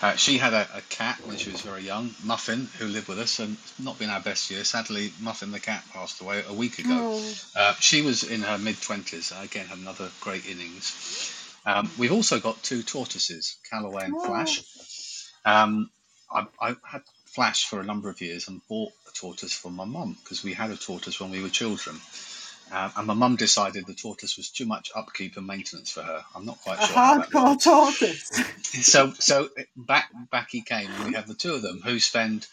Uh, she had a, a cat when she was very young, Muffin, who lived with us, and it's not been our best year. Sadly, Muffin the cat passed away a week ago. Oh. Uh, she was in her mid-twenties. Again, had another great innings. Um, we've also got two tortoises, Callaway and Flash. Um, I, I had Flash for a number of years and bought a tortoise from my mum because we had a tortoise when we were children. Uh, and my mum decided the tortoise was too much upkeep and maintenance for her. I'm not quite a sure. A hardcore tortoise. So, so back, back he came, and we have the two of them who spend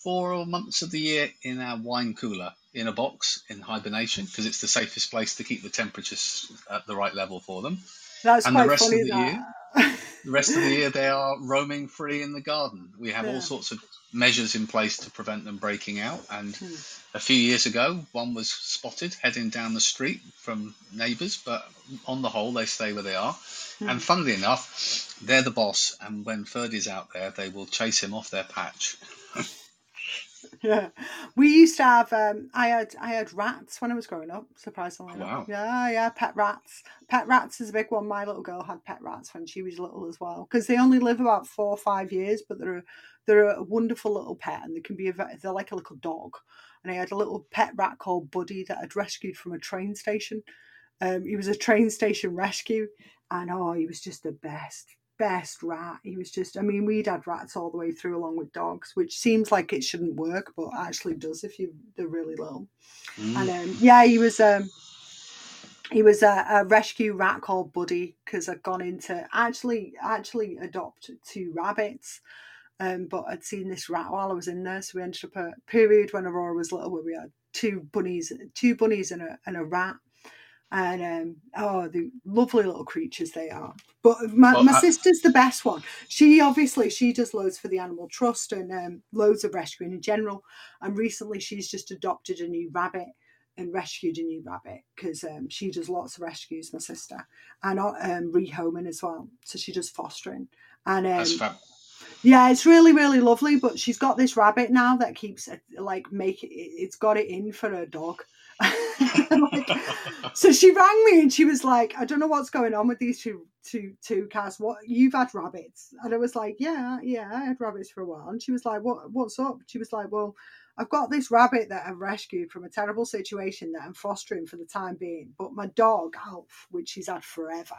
four months of the year in our wine cooler, in a box, in hibernation, because it's the safest place to keep the temperatures at the right level for them. That's and quite the rest funny of the that. year, the rest of the year they are roaming free in the garden. We have yeah. all sorts of measures in place to prevent them breaking out. And hmm. a few years ago, one was spotted heading down the street from neighbours, but on the whole, they stay where they are. Hmm. And funnily enough, they're the boss. And when Ferdy's out there, they will chase him off their patch. Yeah, we used to have. Um, I had I had rats when I was growing up. Surprisingly, oh, wow. yeah, yeah, pet rats. Pet rats is a big one. My little girl had pet rats when she was little as well, because they only live about four or five years, but they're a, they're a wonderful little pet, and they can be a, they're like a little dog. And I had a little pet rat called Buddy that I'd rescued from a train station. Um, he was a train station rescue, and oh, he was just the best. Best rat. He was just, I mean, we'd had rats all the way through along with dogs, which seems like it shouldn't work, but actually does if you they're really little. Mm. And um, yeah, he was um he was a, a rescue rat called Buddy, because I'd gone into actually actually adopt two rabbits, um, but I'd seen this rat while I was in there, so we ended up a period when Aurora was little where we had two bunnies, two bunnies and a and a rat. And um, oh, the lovely little creatures they are. But my, well, my I... sister's the best one. She obviously she does loads for the Animal Trust and um, loads of rescuing in general. And recently, she's just adopted a new rabbit and rescued a new rabbit, because um, she does lots of rescues. My sister, and um, rehoming as well. So she does fostering. And um, that's fab. Yeah, it's really, really lovely. But she's got this rabbit now that keeps like make it. It's got it in for her dog. Like, so she rang me and she was like, I don't know what's going on with these two two two Kaz, what you've had rabbits? And I was like, yeah yeah I had rabbits for a while. And she was like, what what's up? She was like, well, I've got this rabbit that I've rescued from a terrible situation that I'm fostering for the time being, but my dog Alf, which he's had forever,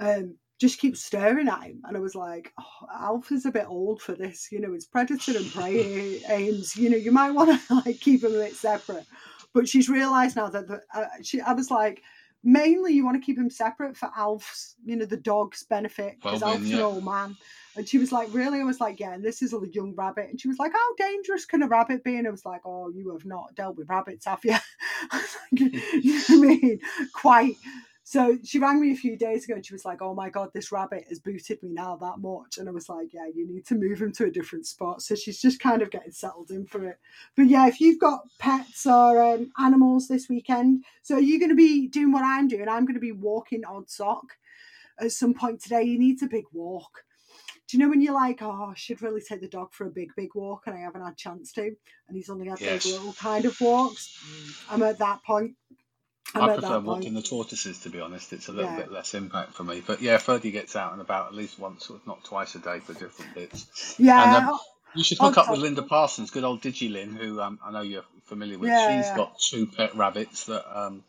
um just keeps staring at him. And I was like, oh, Alf is a bit old for this, you know, it's predator and prey aims, you know, you might want to like keep him a bit separate. But she's realised now that the, uh, she, I was like, mainly you want to keep him separate for Alf's, you know, the dog's benefit, because well, Alf's yeah. an old man. And she was like, really? I was like, yeah, and this is a young rabbit. And she was like, how dangerous can a rabbit be? And I was like, oh, you have not dealt with rabbits, have you? I was like, you know what I mean? Quite. So she rang me a few days ago and she was like, oh my God, this rabbit has booted me now that much. And I was like, yeah, you need to move him to a different spot. So she's just kind of getting settled in for it. But yeah, if you've got pets or um, animals this weekend, so you're going to be doing what I'm doing. I'm going to be walking Odd Sock at some point today. He needs a big walk. Do you know when you're like, oh, I should really take the dog for a big, big walk and I haven't had a chance to, and he's only had yes. those little kind of walks? I'm at that point. I'm I prefer walking the tortoises, to be honest. It's a little yeah. bit less impact for me. But yeah, Fergie gets out and about at least once, if not twice a day, for different bits. Yeah. And, um, you should hook I'll, up I'll, with Linda Parsons, good old DigiLyn, who um, I know you're familiar with. Yeah, She's yeah. got two pet rabbits that um,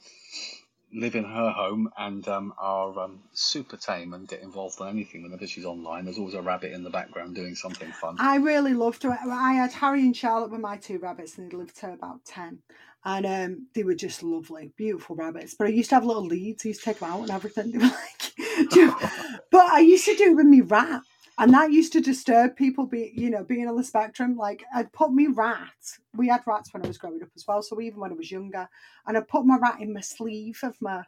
live in her home and um, are um, super tame and get involved in anything. Whenever she's online, there's always a rabbit in the background doing something fun. I really loved her. I had Harry and Charlotte were my two rabbits, and they lived to about ten. And um, they were just lovely, beautiful rabbits. But I used to have little leads. I used to take them out and everything. They were like, you know? But I used to do it with me rat. And that used to disturb people, be, you know, being on the spectrum. Like, I'd put me rat. We had rats when I was growing up as well. So even when I was younger. And I put my rat in my sleeve of my,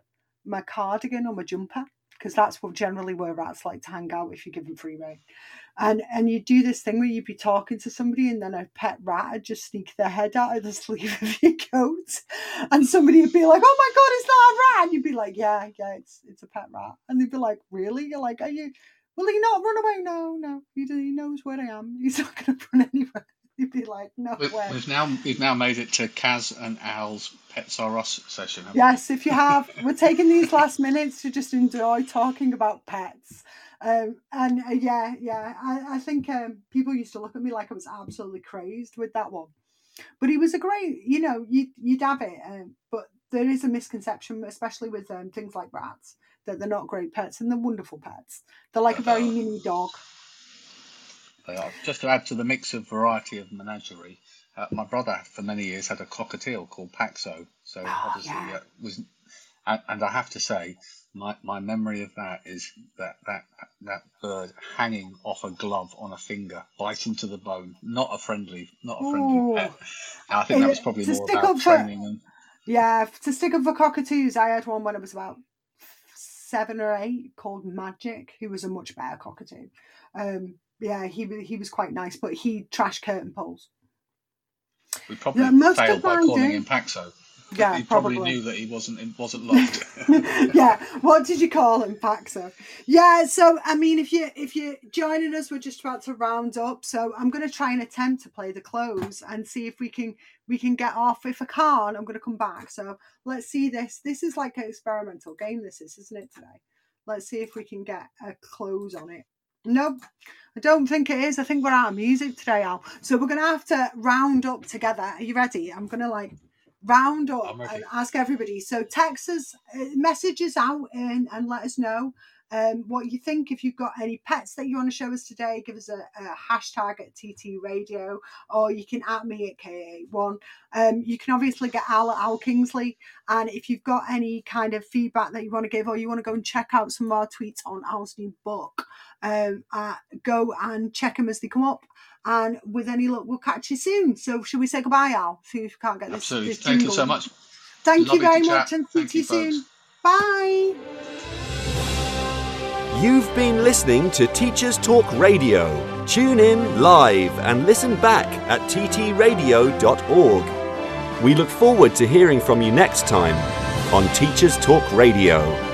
my cardigan or my jumper. Because that's what generally where rats like to hang out if you give them free rein. And and you do this thing where you'd be talking to somebody and then a pet rat would just sneak their head out of the sleeve of your coat. And somebody would be like, oh my God, is that a rat? And you'd be like, yeah, yeah, it's it's a pet rat. And they'd be like, really? You're like, are you, will he not run away? No, no, he, he knows where I am. He's not going to run anywhere. You'd be like, no we, way. We've now, we've now made it to Kaz and Al's Pets Are Us session. Yes, we? if you have. We're taking these last minutes to just enjoy talking about pets. Um, and uh, yeah, yeah, I, I think um, people used to look at me like I was absolutely crazed with that one. But he was a great, you know, you, you'd have it. Um, but there is a misconception, especially with um, things like rats, that they're not great pets, and they're wonderful pets. They're like a very mini dog. They are. Just to add to the mix of variety of menagerie, uh, my brother for many years had a cockatiel called Paxo. So oh, obviously, yeah. uh, was, and, and I have to say, my, my memory of that is that, that that bird hanging off a glove on a finger, biting to the bone. Not a friendly, not a friendly Ooh. pet. And I think that was probably to more stick about up training. For, and... Yeah, to stick up for cockatoos, I had one when I was about seven or eight called Magic, who was a much better cockatoo. Um, Yeah, he he was quite nice, but he trashed curtain poles. We probably yeah, failed by calling him Paxo. Yeah, he probably, probably knew that he wasn't it wasn't loved. Yeah, what did you call him, Paxo? Yeah, so I mean, if you if you're joining us, we're just about to round up. So I'm going to try and attempt to play the close and see if we can we can get off. If I can't, I'm going to come back. So let's see this. This is like an experimental game. This is, isn't it, today? Let's see if we can get a close on it. No, I don't think it is. I think we're out of music today, Al. So we're going to have to round up together. Are you ready? I'm going to like round up and ask everybody. So text us, message us out in, and let us know um, what you think. If you've got any pets that you want to show us today, give us a, a hashtag at T T Radio, or you can at me at K A one. Um, you can obviously get Al at Al Kingsley. And if you've got any kind of feedback that you want to give, or you want to go and check out some of our tweets on Al's new book, Um, uh, go and check them as they come up, and with any luck we'll catch you soon. So should we say goodbye, Al? See if we can't get this. Absolutely. This thank you so much. Thank Lovely you very much, and see you soon. Folks. Bye. You've been listening to Teachers Talk Radio. Tune in live and listen back at T T radio dot org. We look forward to hearing from you next time on Teachers Talk Radio.